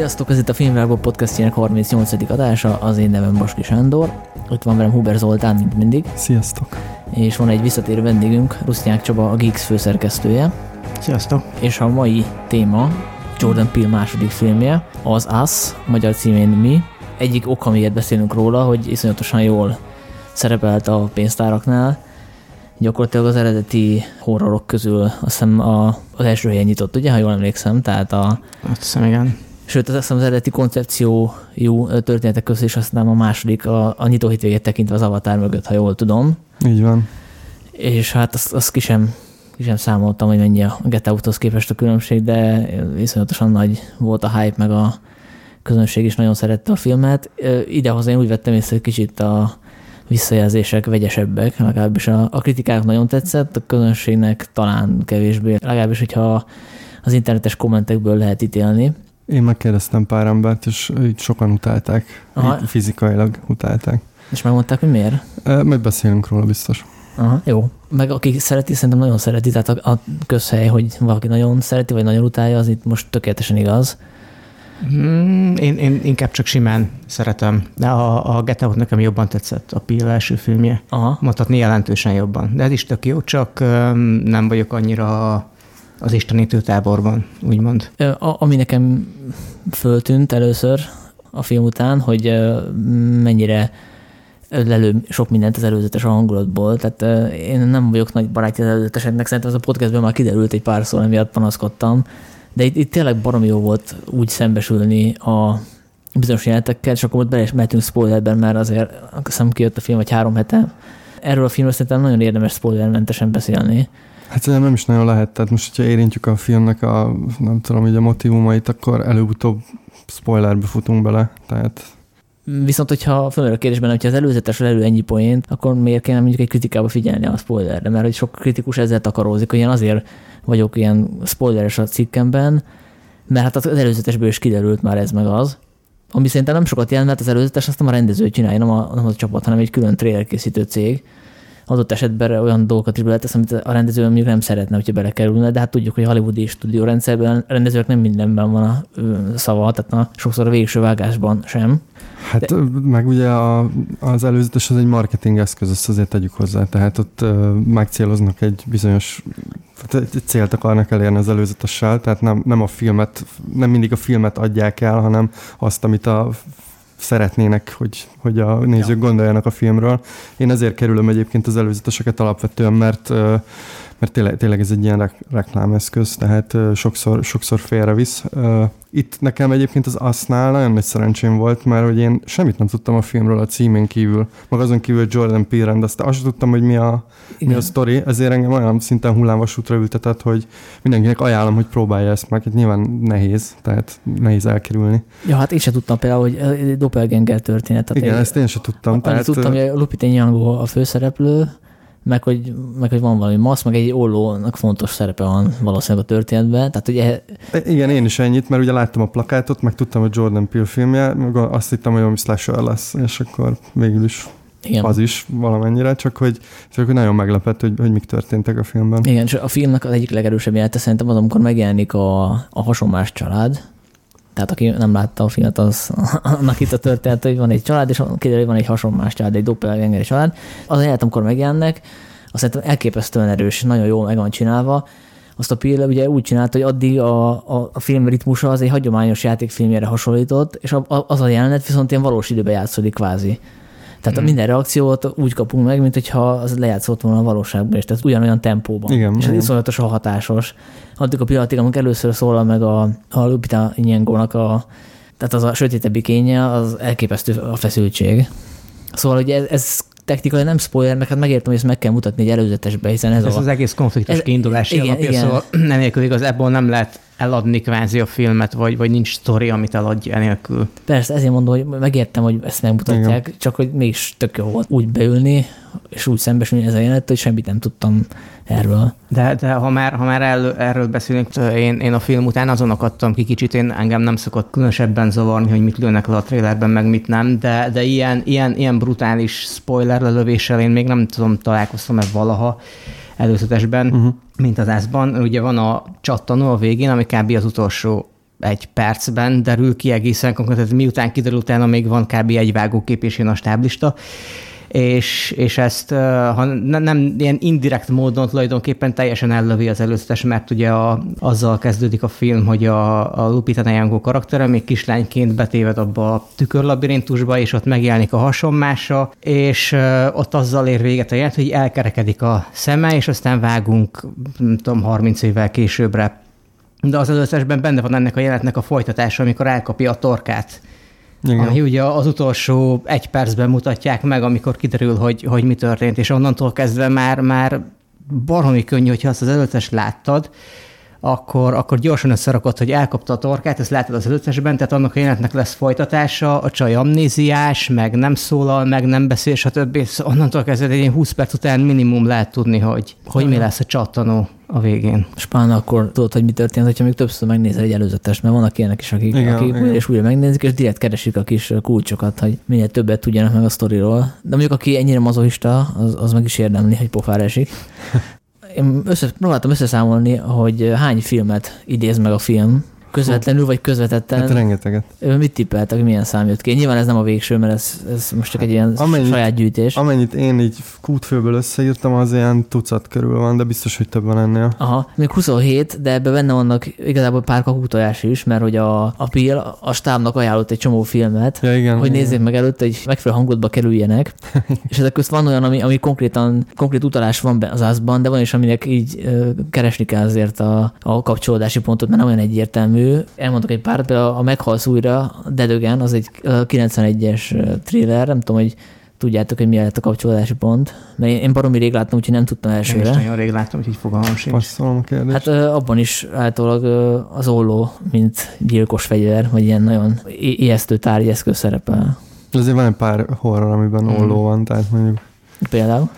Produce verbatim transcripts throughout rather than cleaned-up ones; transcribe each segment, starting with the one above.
Sziasztok, ez itt a Filmrágó podcastjének harmincnyolcadik adása, az én nevem Baski Sándor, ott van velem Huber Zoltán, mint mindig. Sziasztok! És van egy visszatérő vendégünk, Ruszniák Csaba, a Gigs főszerkesztője. Sziasztok! És a mai téma Jordan Peele második filmje, az Us, magyar címén Mi. Egyik oka, miért beszélünk róla, hogy iszonyatosan jól szerepelt a pénztáraknál. Gyakorlatilag az eredeti horrorok közül azt hiszem a, az első helyen nyitott, ugye, ha jól emlékszem, tehát a... Azt hiszem, igen. Sőt, azt hiszem az eredeti koncepciójú történetek közül is aztán a második, a, a nyitó hétvégét tekintve az Avatar mögött, ha jól tudom. Így van. És hát azt, azt ki, sem, ki sem számoltam, hogy mennyi a Get Out-hoz képest a különbség, de viszonyatosan nagy volt a hype, meg a közönség is nagyon szerette a filmet. Idehoz én úgy vettem észre, hogy kicsit a visszajelzések vegyesebbek, legalábbis a, a kritikának nagyon tetszett, a közönségnek talán kevésbé, legalábbis hogyha az internetes kommentekből lehet ítélni. Én megkérdeztem pár embert, és sokan utálták, fizikailag utálták. És megmondták, hogy miért? E, majd beszélünk róla biztos. Aha, jó. Meg aki szereti, szerintem nagyon szereti, tehát a, a közhely, hogy valaki nagyon szereti, vagy nagyon utálja, az itt most tökéletesen igaz. Mm, én, én inkább csak simán szeretem. De a, a Get Out nekem jobban tetszett, a Peele első filmje. Aha. Mondhatni jelentősen jobban. De ez is tök jó, csak nem vagyok annyira az istenítő táborban, úgymond. A, ami nekem föltűnt először a film után, hogy mennyire lelő sok mindent az előzetes a hangulatból. Tehát én nem vagyok nagy barátja az előzeteseknek, szerintem ez a podcastben már kiderült egy pár szó, emiatt panaszkodtam. De itt, itt tényleg baromi jó volt úgy szembesülni a bizonyos jelenetekkel, és akkor ott bele is mehetünk spoilerben, mert azért hiszem kijött a film, vagy három hete. Erről a filmről szerintem nagyon érdemes spoilermentesen beszélni. Hát szerintem nem is nagyon lehet, tehát most, hogyha érintjük a filmnek a, nem tudom, így a motivumait, akkor előbb-utóbb spoilerbe futunk bele, tehát... Viszont, hogyha fölmerül a kérdésben, hogyha az előzetes lelő ennyi poént, akkor miért kéne mondjuk egy kritikába figyelni a spoilerre, mert hogy sok kritikus ezzel takarózik, hogy én azért vagyok ilyen spoileres a cikkemben, mert hát az előzetesből is kiderült már ez meg az, ami szerintem nem sokat jelent, mert az előzetes azt nem a rendező csinálja, nem a, nem a csapat, hanem egy külön trailer készítő cég. Adott esetben olyan dolgokat is beletesz, amit a rendező mondjuk nem szeretne, hogyha belekerülne, de hát tudjuk, hogy a hollywoodi stúdiórendszerben rendezők nem mindenben van a szava, tehát na, sokszor a végső vágásban sem. Hát de... meg ugye a, az előzetes az egy marketing eszköz, azt azért tegyük hozzá, tehát ott ö, megcéloznak egy bizonyos, egy célt akarnak elérni az előzetessel, tehát nem, nem a filmet, nem mindig a filmet adják el, hanem azt, amit a szeretnének, hogy, hogy a nézők ja. gondoljanak a filmről. Én ezért kerülöm egyébként az előzeteseket alapvetően, mert, mert tényleg, tényleg ez egy ilyen reklámeszköz, tehát sokszor, sokszor félrevisz. Itt nekem egyébként az Us-nál nagyon nagy szerencsém volt, mert hogy én semmit nem tudtam a filmről a címén kívül, meg azon kívül Jordan Peele rendezte, azt tudtam, hogy mi a, mi a sztori, ezért engem olyan szinten hullámvasútra ültetett, hogy mindenkinek ajánlom, hogy próbálja ezt meg, hát nyilván nehéz, tehát nehéz elkerülni. Ja, hát én sem tudtam például, hogy doppelganger történet. Igen, én, ezt én sem tudtam. Én tehát... tudtam, hogy Lupita Nyong'o a főszereplő, Meg hogy, meg hogy van valami masz, meg egy ollónak fontos szerepe van valószínűleg a történetben. Tehát, ugye... Igen, én is ennyit, mert ugye láttam a plakátot, meg tudtam, hogy Jordan Peele filmje, meg azt hittem, hogy valami slasher lesz, és akkor végül is igen. az is valamennyire, csak hogy, csak hogy nagyon meglepett, hogy, hogy mik történtek a filmben. Igen, és a filmnek az egyik legerősebb jelente szerintem az, amikor megjelenik a, a hasonlás család. Tehát aki nem látta a filmet, az annak itt a történet, hogy van egy család, és kiderül, van egy hasonlás család, egy doppelgänger család. Az a jelent, amikor megjelennek, azt szerintem elképesztően erős, nagyon jól meg van csinálva. Azt a Peele ugye úgy csinálta, hogy addig a, a, a film ritmusa az egy hagyományos játékfilmjére hasonlított, és a, a, az a jelenet viszont ilyen valós időben játszódik kvázi. Tehát hmm. minden reakciót úgy kapunk meg, mint hogyha az lejátszott volna a valóságban, és tehát ugyanolyan tempóban. Igen, és ez iszonyatosan hatásos. Addig a pillanatig, amikor először szólal meg a, a Lupita Nyong'ónak a, tehát az a sötétebbi kénje, az elképesztő a feszültség. Szóval, hogy ez, ez technikai nem spoiler, mert hát megértem, hogy ezt meg kell mutatni egy előzetesbe, hiszen ez, ez a... az egész konfliktus ez, kiindulási igen, alapja, igen. Szóval enélkül igaz, ebből nem lehet eladni kvázi a filmet, vagy, vagy nincs sztori, amit eladja enélkül. Persze, ezért mondom, hogy megértem, hogy ezt megmutatják, igen. csak hogy mégis tök jó volt úgy beülni, és úgy szembesülni ez a jelenet, hogy semmit nem tudtam erről. De, de ha már, ha már el, erről beszélünk, én, én a film után azon akadtam ki kicsit, én engem nem szokott különösebben zavarni, hogy mit lőnek le a trailerben, meg mit nem, de, de ilyen, ilyen, ilyen brutális spoiler lelövéssel én még nem tudom, találkoztam-e valaha előzetesben, uh-huh. mint az Us-ban. Ugye van a csattanó a végén, ami kb. Az utolsó egy percben derül ki egészen konkrétan, tehát miután kiderül, utána még van kb. Egy vágókép és jön a stáblista, és, és ezt ha nem ilyen indirekt módon tulajdonképpen teljesen ellövi az előzetes, mert ugye a, azzal kezdődik a film, hogy a, a Lupita Nyong'o karaktere még kislányként betéved abba a tükörlabirintusba, és ott megjelenik a hasonmása, és ott azzal ér véget a jelent, hogy elkerekedik a szeme, és aztán vágunk, nem tudom, harminc évvel későbbre. De az előzetesben benne van ennek a jelenetnek a folytatása, amikor elkapja a torkát. Igen. Ami ugye az utolsó egy percben mutatják meg, amikor kiderül, hogy, hogy mi történt, és onnantól kezdve már, már baromi könnyű, hogyha azt az előzetes láttad, akkor, akkor gyorsan összerakod, hogy elkapta a torkát, ezt látod az előzetesben, tehát annak a jelenetnek lesz folytatása, a csaj amnéziás, meg nem szólal, meg nem beszél, stb. És onnantól kezdve egy húsz perc után minimum lehet tudni, hogy, hogy mi lesz a csattanó a végén. Spán akkor tudod, hogy mi történt, hogyha még többször megnézel egy előzetest, mert vannak ilyenek is, akik, igen, akik igen. Újra és újra megnézik, és direkt keresik a kis kulcsokat, hogy minél többet tudjanak meg a sztoriról. De mondjuk, aki ennyire mazohista, az, az meg is érdemli, hogy pofára esik. Én össze, próbáltam összeszámolni, hogy hány filmet idéz meg a film, közvetlenül vagy közvetetten. Hát rengeteget. Mit tippeltek, milyen szám jött ki? Nyilván ez nem a végső, mert ez, ez most csak egy ilyen amennyit, saját gyűjtés. Amennyit én így kútfőből összeírtam, az ilyen tucat körül van, de biztos, hogy több van ennél. Aha, még huszonhét, de ebben benne vannak igazából pár kakútojás is, mert hogy a, a Peele a stábnak ajánlott egy csomó filmet, ja, igen, hogy igen. Nézzék meg előtte, hogy megfelelő hangodba kerüljenek. És ezek közt van olyan, ami, ami konkrétan, konkrét utalás van az Usban, de van is, aminek így keresni kell azért a, a kapcsolódási pontot, mert nem olyan egyértelmű. Elmondok egy párat, például a Meghalsz újra, Dead Again, az egy kilencvenegyes Thriller, nem tudom, hogy tudjátok, hogy mi lett a kapcsolódási pont, mert én baromi rég láttam, úgyhogy nem tudtam elsőre. Én is nagyon rég láttam, úgyhogy fogalmam sincs. Passzolom a kérdést. Hát abban is általában az olló, mint gyilkos fegyver, vagy ilyen nagyon ijesztő tárgy eszköz szerepel. Azért van egy pár horror, amiben mm. olló van, tehát mondjuk. Például?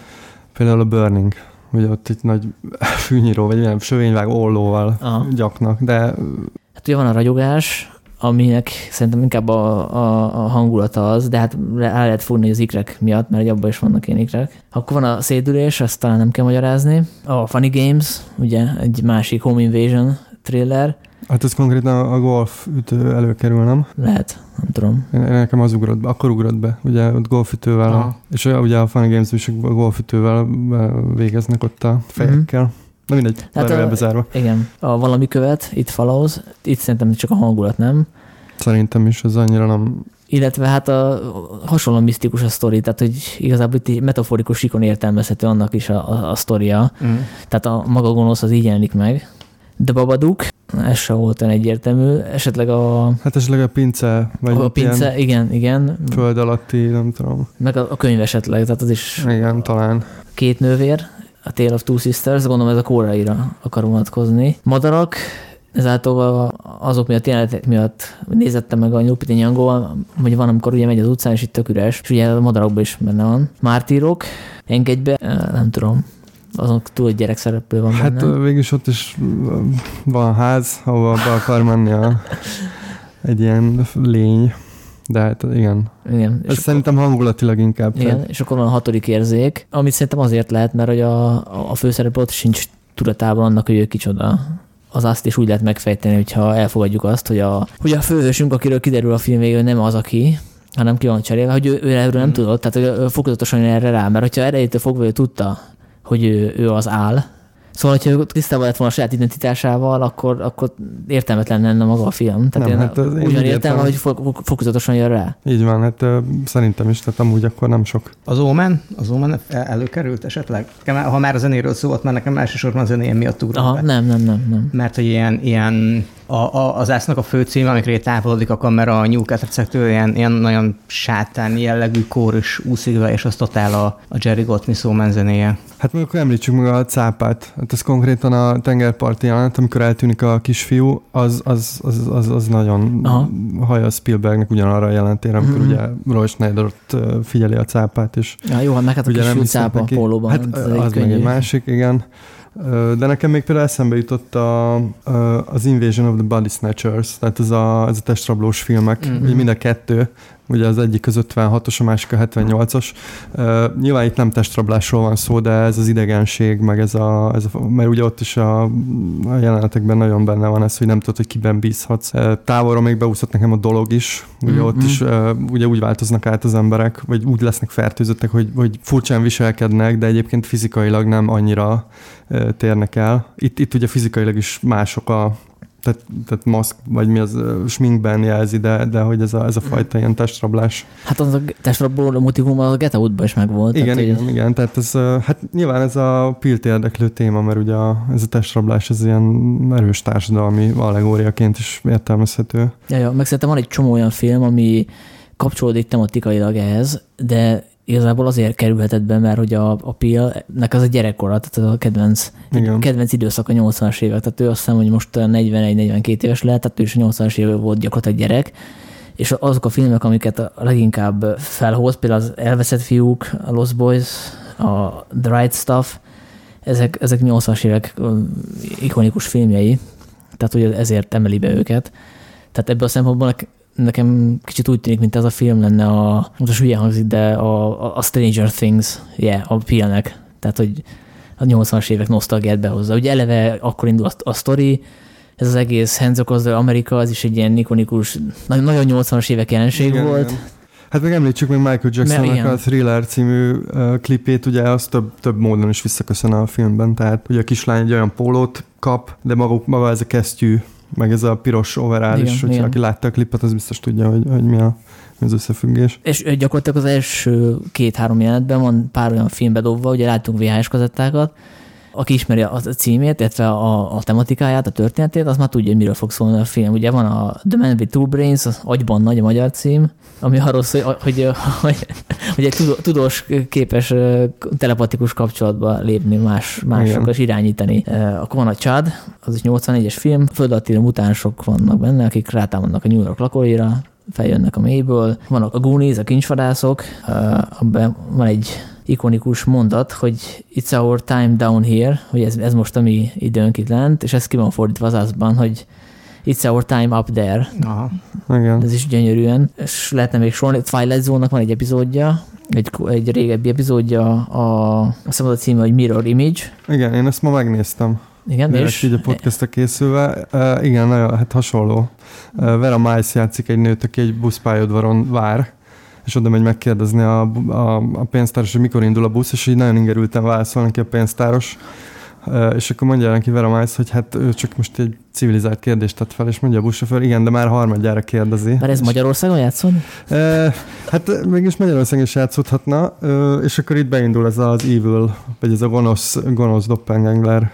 Például a Burning. Ugye ott egy nagy fűnyíró, vagy ilyen sövényvágó ollóval aha. gyaknak, de... Hát ugye van a ragyogás, aminek szerintem inkább a, a, a hangulata az, de hát rá lehet fúrni az ikrek miatt, mert abban is vannak ilyen ikrek. Akkor van a szédülés, azt talán nem kell magyarázni. A Funny Games, ugye egy másik Home Invasion thriller. Hát ez konkrétan a golfütő előkerül, nem? Lehet, nem tudom. Én, nekem az ugrott be, akkor ugrott be, ugye ott golfütővel, a, és ugye a Funny Games is a golfütővel végeznek ott a fejekkel. Mm-hmm. Na mindegy, belőle bezárva. Igen, a valami követ, itt follows, itt szerintem csak a hangulat, nem? Szerintem is, ez annyira nem... Illetve hát a hasonlóan misztikus a sztori, tehát hogy igazából itt metaforikus síkon értelmezhető annak is a, a, a sztoria, mm. tehát a maga gonosz az így jelenik meg. De Babadook, ez sem volt olyan egyértelmű, esetleg a... Hát esetleg a pince, vagy a pince, igen, igen. Föld alatti, nem tudom. Meg a, a könyv esetleg, tehát az is... Igen, talán. Két nővér. A Tale of Two Sisters, gondolom ez a koreaira akar vonatkozni. Madarak, ezáltal azok miatt, jelenetek miatt nézette meg a Lupita Nyong'o, hogy van, amikor ugye megy az utcán, és itt tök üres, és ugye a madarakban is benne van. Mártírok, engedjbe, nem tudom, azon túl egy gyerekszereplő van hát benne. Hát végülis ott is van ház, ahol be akar menni a, egy ilyen lény. De hát igen. igen. Ez szerintem hangulatilag inkább. Igen, tehát. És akkor van a hatodik érzék, amit szerintem azért lehet, mert hogy a, a főszereplő ott sincs tudatában annak, hogy ő kicsoda. Az azt is úgy lehet megfejteni, hogyha elfogadjuk azt, hogy a, hogy a főhősünk, akiről kiderül a film végül, nem az, aki, hanem ki van cserélve, hogy ő, ő erről nem mm. tudott, tehát fokozatosan erre rá, mert hogyha erejétől fogva ő tudta, hogy ő, ő az áll, szóval, hogyha tisztában lett volna a saját identitásával, akkor, akkor értelmetlen lenne maga a film. Tehát nem, hát én ugyan értelme, hogy fokozatosan jön rá. Így van, hát szerintem is, tehát amúgy akkor nem sok. Az Omen? Az Omen előkerült esetleg? Ha már a zenéről szó volt, mert nekem elsősorban a zenéje miatt ugrott. Aha, nem, nem, nem, nem. Mert hogy ilyen, ilyen a, a, az ásznak a főcíme, amikor távolodik a kamera a nyúlkátrecektől, ilyen, ilyen nagyon sátáni jellegű kór is úszik be, és az totál a, a Jerry Goldsmith Omen zenéje. Hát meg akkor említsük meg a cápát. Hát ez konkrétan a tengerparti jelenet, amikor eltűnik a kisfiú, az, az, az, az, az nagyon aha. hajaz Spielbergnek ugyanarra a jelentére, amikor mm-hmm. ugye Roy Schneider ott figyeli a cápát is. Ja, jó, hát meg hát a kisfiú cápa neki. A pólóban. Hát az, az, az meg egy másik, igen. De nekem még például eszembe jutott a, az Invasion of the Body Snatchers, tehát ez a, ez a testrablós filmek, mm-hmm. mind a kettő. ugye az egyik az ötvenhatos, a másik a hetvennyolcas. Uh, nyilván itt nem testrablásról van szó, de ez az idegenség, meg ez a, ez a mert ugye ott is a, a jelenetekben nagyon benne van ez, hogy nem tudod, hogy kiben bízhatsz. Uh, távolról még beúszott nekem a dolog is, ugye mm-hmm. ott is uh, ugye úgy változnak át az emberek, vagy úgy lesznek fertőzöttek, hogy, hogy furcsán viselkednek, de egyébként fizikailag nem annyira uh, térnek el. Itt, itt ugye fizikailag is mások a Tehát, tehát maszk, vagy mi az sminkben jelzi, de, de hogy ez a, ez a fajta ilyen testrablás. Hát az a testrabló motivum a Get Out-ban is megvolt. Igen, tehát, igen, hogy... igen, tehát ez, hát nyilván ez a Peele-t érdeklő téma, mert ugye a, ez a testrablás az ilyen erős társadalmi allegóriaként is értelmezhető. Ja, ja, meg szerintem van egy csomó olyan film, ami kapcsolódik tematikailag ehhez, de igazából azért kerülhetett be, mert hogy a, a Peele-nek az a gyerekkora, tehát az a kedvenc, kedvenc időszak a nyolcvanas évek, tehát ő azt hiszem, hogy most negyvenegy-negyvenkét éves lehet, tehát ő is a nyolcvanas évek volt gyakorlatilag gyerek, és azok a filmek, amiket a leginkább felhoz, például az Elveszett fiúk, a Lost Boys, a The Right Stuff, ezek, ezek nyolcvanas évek ikonikus filmjei, tehát ugye ezért emeli be őket. Tehát ebből a szempontból nekem kicsit úgy tűnik, mint ez a film lenne a, most hülye hangzik, de a, a Stranger Things, yeah, a Peele-nek. Tehát, hogy a nyolcvanas évek nosztalgiát behozza. Ugye eleve akkor indul a, a sztori, ez az egész Hands Across the America, az is egy ilyen ikonikus, nagyon nyolcvanas évek jelenség igen, volt. Igen. Hát meg említsük még Michael Jacksonnak a Thriller című klipét, ugye az több, több módon is visszaköszön a filmben, tehát ugye a kislány egy olyan pólót kap, de maga, maga ez a kesztyű, meg ez a piros overall is, hogy aki látta a klipet, az biztos tudja, hogy, hogy mi, a, mi az összefüggés. És gyakorlatilag az első két-három jelenetben van pár olyan filmbe dobva, ugye láttunk vé há es kazettákat, aki ismeri a címét, illetve a, a tematikáját, a történetét, az már tudja, hogy miről fog szólni a film. Ugye van a The Man with Two Brains, az Agyban Nagy a magyar cím, ami arról szól, hogy, hogy, hogy, hogy egy tudós képes telepatikus kapcsolatba lépni más, másokkal, és irányítani. Akkor van a Chad, az is nyolcvannégyes film, Föld Attila mutánsok vannak benne, akik rátámadnak a New York lakóira, feljönnek a mélyből. Vannak a Goonies, a kincsvadászok, abban van egy ikonikus mondat, hogy it's our time down here, hogy ez, ez most a mi időnk itt lent, és ez ki van fordítva az Us-ban, hogy it's our time up there. Aha. Igen. Ez is gyönyörűen. És lehetne még sorolni, Twilight Zone-nak van egy epizódja, egy, egy régebbi epizódja, a, azt hiszem az a címe, hogy Mirror Image. Igen, én ezt ma megnéztem. Igen, direkt és... így a podcastra készülve. Uh, igen, nagyon, hát hasonló. Uh, Vera Miles játszik egy nőt, aki egy buszpályadvaron vár, és oda megy megkérdezni a, a, a pénztáros, hogy mikor indul a busz, és így nagyon ingerülten válaszol neki a pénztáros, és akkor mondja neki Vera Miles, hogy hát ő csak most egy civilizált kérdést tett fel, és mondja a buszsofőr, igen, de már harmadjára kérdezi. Már ez és Magyarországon játszódni? E, hát mégis Magyarországon is játszódhatna, és akkor itt beindul ez az evil, vagy ez a gonosz, gonosz doppelganger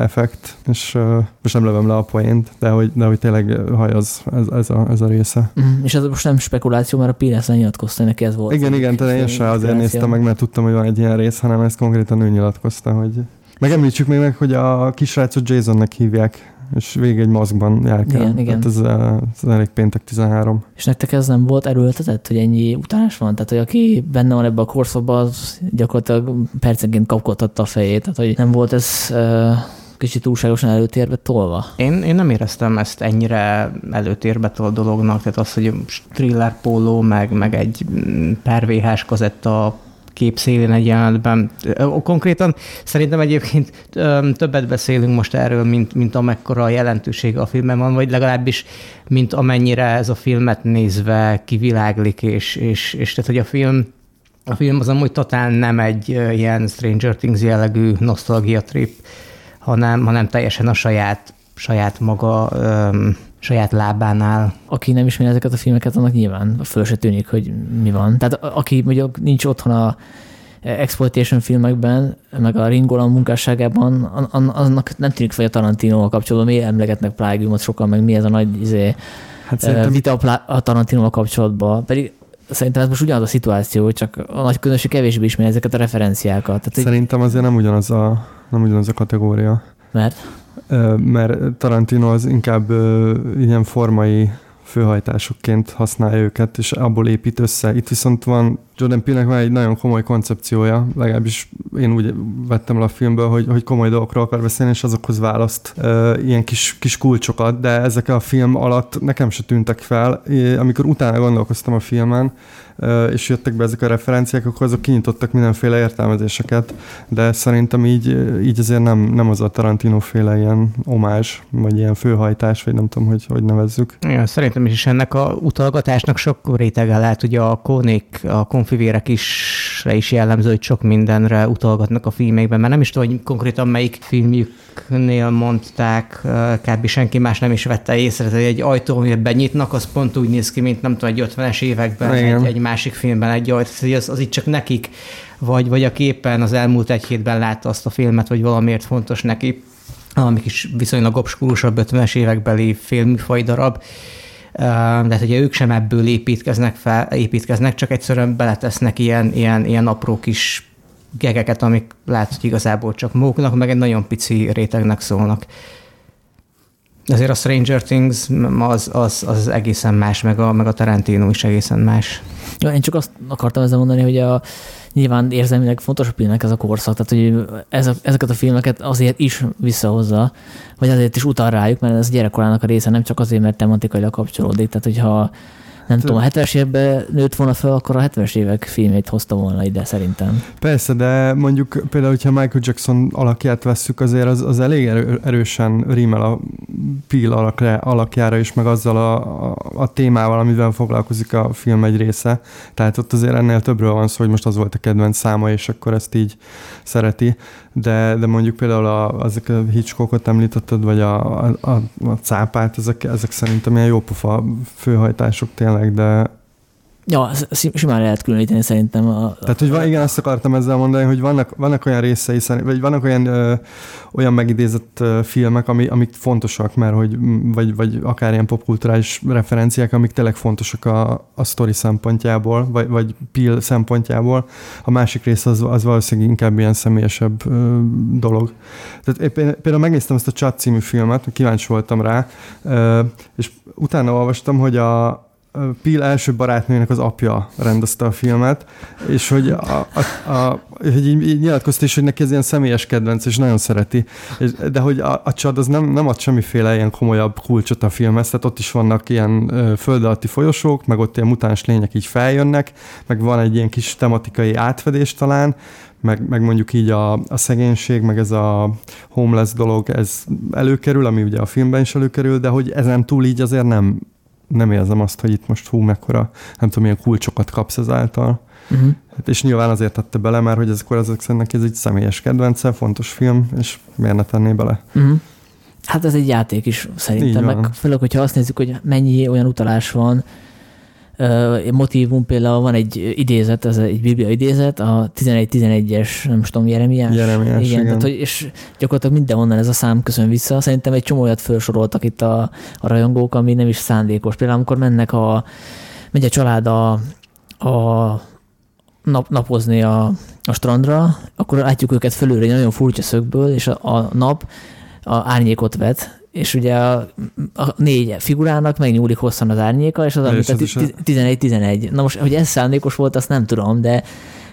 effekt, és most nem lövöm le a poént, de hogy, de hogy tényleg hajaz ez, ez, a, ez a része. Mm, és ez most nem spekuláció, mert a Peele-szel nyilatkozta, hogy neki ez volt. Igen, igen, tehát én sem azért néztem meg, mert tudtam, hogy van egy ilyen rész, hanem ezt konkrétan ő nyilatkozta, hogy megemlítsük még meg, hogy a kisrácot Jasonnek hívják, és végig egy maszkban jár kell. Igen, igen. Ez, ez elég péntek tizenhárom. És nektek ez nem volt erőltetett, hogy ennyi utánás van? Tehát, hogy aki benne van ebbe a korszakban, az gyakorlatilag percenként kapkodhatta a fejét. Tehát, hogy nem volt ez uh, kicsit túlságosan előtérbe tolva? Én, én nem éreztem ezt ennyire előtérbe tol dolognak. Tehát az, hogy Thriller póló, meg, meg egy pár vé há es kazetta kép szélén egy jelenetben. Konkrétan szerintem egyébként többet beszélünk most erről, mint, mint amekkora jelentősége a filmben van, vagy legalábbis, mint amennyire ez a filmet nézve kiviláglik, és, és, és tehát, hogy a film a film az amúgy totál nem egy ilyen Stranger Things jellegű nosztalgia trip, hanem, hanem teljesen a saját, saját maga öm, saját lábánál. Aki nem ismeri ezeket a filmeket, annak nyilván föl se tűnik, hogy mi van. Tehát aki mondjuk nincs otthon a exploitation filmekben, meg a Ringolan munkásságában, annak nem tűnik fel a Tarantinoval kapcsolatban, miért emlegetnek plágiumot sokan, meg mi ez a nagy izé, hát szerintem... vita a, plá- a Tarantinoval kapcsolatban. Pedig szerintem ez most ugyanaz a szituáció, csak a nagy közönség kevésbé ismeri ezeket a referenciákat. Tehát, szerintem azért nem ugyanaz a, nem ugyanaz a kategória. Mert? Mert Tarantino az inkább ilyen formai főhajtásokként használja őket, és abból épít össze. Itt viszont van Jordan Peele-nek van egy nagyon komoly koncepciója, legalábbis én úgy vettem le a filmből, hogy, hogy komoly dolgokról akar beszélni, és azokhoz választ e, ilyen kis, kis kulcsokat, de ezek a film alatt nekem se tűntek fel. É, amikor utána gondolkoztam a filmen, e, és jöttek be ezek a referenciák, akkor azok kinyitottak mindenféle értelmezéseket, de szerintem így, így azért nem, nem az a Tarantino-féle ilyen omázs, vagy ilyen főhajtás, vagy nem tudom, hogy, hogy nevezzük. Ja, szerintem is ennek a utalgatásnak sok rétege lehet, ugye a konék, a kon- konfivérek is, re is jellemző, hogy sok mindenre utalgatnak a filmekben, mert nem is tudom, hogy konkrétan melyik filmjüknél mondták, kb. Senki más nem is vette észre, hogy egy ajtó, amit benyitnak, az pont úgy néz ki, mint nem tudom, egy ötvenes években, egy, egy másik filmben egy ajtó, az, az itt csak nekik, vagy, vagy aki éppen az elmúlt egy hétben látta azt a filmet, vagy valamiért fontos neki, ami kis viszonylag obskúrusabb ötvenes évekbeli filmfaj darab. Tehát ugye ők sem ebből építkeznek fel, építkeznek, csak egyszerűen beletesznek ilyen, ilyen, ilyen apró kis gegeket, amik látod igazából csak maguknak, meg egy nagyon pici rétegnek szólnak. Azért a Stranger Things az, az, az egészen más, meg a, meg a Tarantino is egészen más. Ja, én csak azt akartam ezzel mondani, hogy a nyilván érzelmileg fontos a pillanat ez a korszak, tehát hogy ez a, ezeket a filmeket azért is visszahozza, vagy azért is utal rájuk, mert ez gyerekkorának a része, nem csak azért, mert tematikailag kapcsolódik, tehát hogyha nem tudom, a hetvenes években nőtt volna fel, akkor a hetvenes évek filmét hozta volna ide szerintem. Persze, de mondjuk például, hogyha Michael Jackson alakját vesszük, azért az, az elég erősen rímel a Peele alakjára is, meg azzal a, a, a témával, amivel foglalkozik a film egy része. Tehát ott azért ennél többről van szó, hogy most az volt a kedvenc száma, és akkor ezt így szereti. De, de mondjuk például a, azok a Hitchcockot említetted, vagy a, a, a, a cápát, ezek, ezek szerintem ilyen jópofa főhajtások tényleg, de... Ja, simán lehet különíteni szerintem. A, Tehát, hogy van, igen, azt akartam ezzel mondani, hogy vannak, vannak olyan részei, vagy vannak olyan, ö, olyan megidézett ö, filmek, ami, amik fontosak, mert hogy, vagy, vagy akár ilyen popkulturális referenciák, amik tényleg fontosak a, a sztori szempontjából, vagy, vagy Peele szempontjából. A másik rész az, az valószínűleg inkább ilyen személyesebb ö, dolog. Tehát például megnéztem ezt a Chat című filmet, kíváncsi voltam rá, ö, és utána olvastam, hogy a Peele első barátnőjének az apja rendezte a filmet, és hogy, a, a, a, hogy így, így nyilatkozta is, hogy neki ez ilyen személyes kedvenc, és nagyon szereti. És, de hogy a, a Chad az nem, nem ad semmiféle ilyen komolyabb kulcsot a filmhez, tehát ott is vannak ilyen föld alatti folyosók, meg ott ilyen mutáns lények így feljönnek, meg van egy ilyen kis tematikai átfedés talán, Meg, meg mondjuk így a, a szegénység, meg ez a homeless dolog, ez előkerül, ami ugye a filmben is előkerül, de hogy ezen túl így azért nem, nem érzem azt, hogy itt most hú, mekkora, nem tudom, milyen kulcsokat kapsz ezáltal. Uh-huh. Hát és nyilván azért tette bele, mert hogy ezekor ezek szerintem ez egy személyes kedvence, fontos film, és miért ne tenné bele? Uh-huh. Hát ez egy játék is szerintem. Meg főleg, hogyha azt nézzük, hogy mennyi olyan utalás van, Uh, motívum például van egy idézet, ez egy biblia idézet, a tizenegy tizenegyes, nem tudom, Jeremiás. Jeremiás, igen. igen. Tehát, és gyakorlatilag mindenhonnan ez a szám köszön vissza. Szerintem egy csomó olyat felsoroltak itt a, a rajongók, ami nem is szándékos. Például amikor mennek a, megy a család a, a nap, napozni a, a strandra, akkor látjuk őket fölülre egy nagyon furcsa szögből, és a, a nap a árnyékot vet, és ugye a, a négy figurának megnyúlik hosszan az árnyéka, és az, amit a tizenegy tizenegy. Na most, hogy ez szándékos volt, azt nem tudom, de,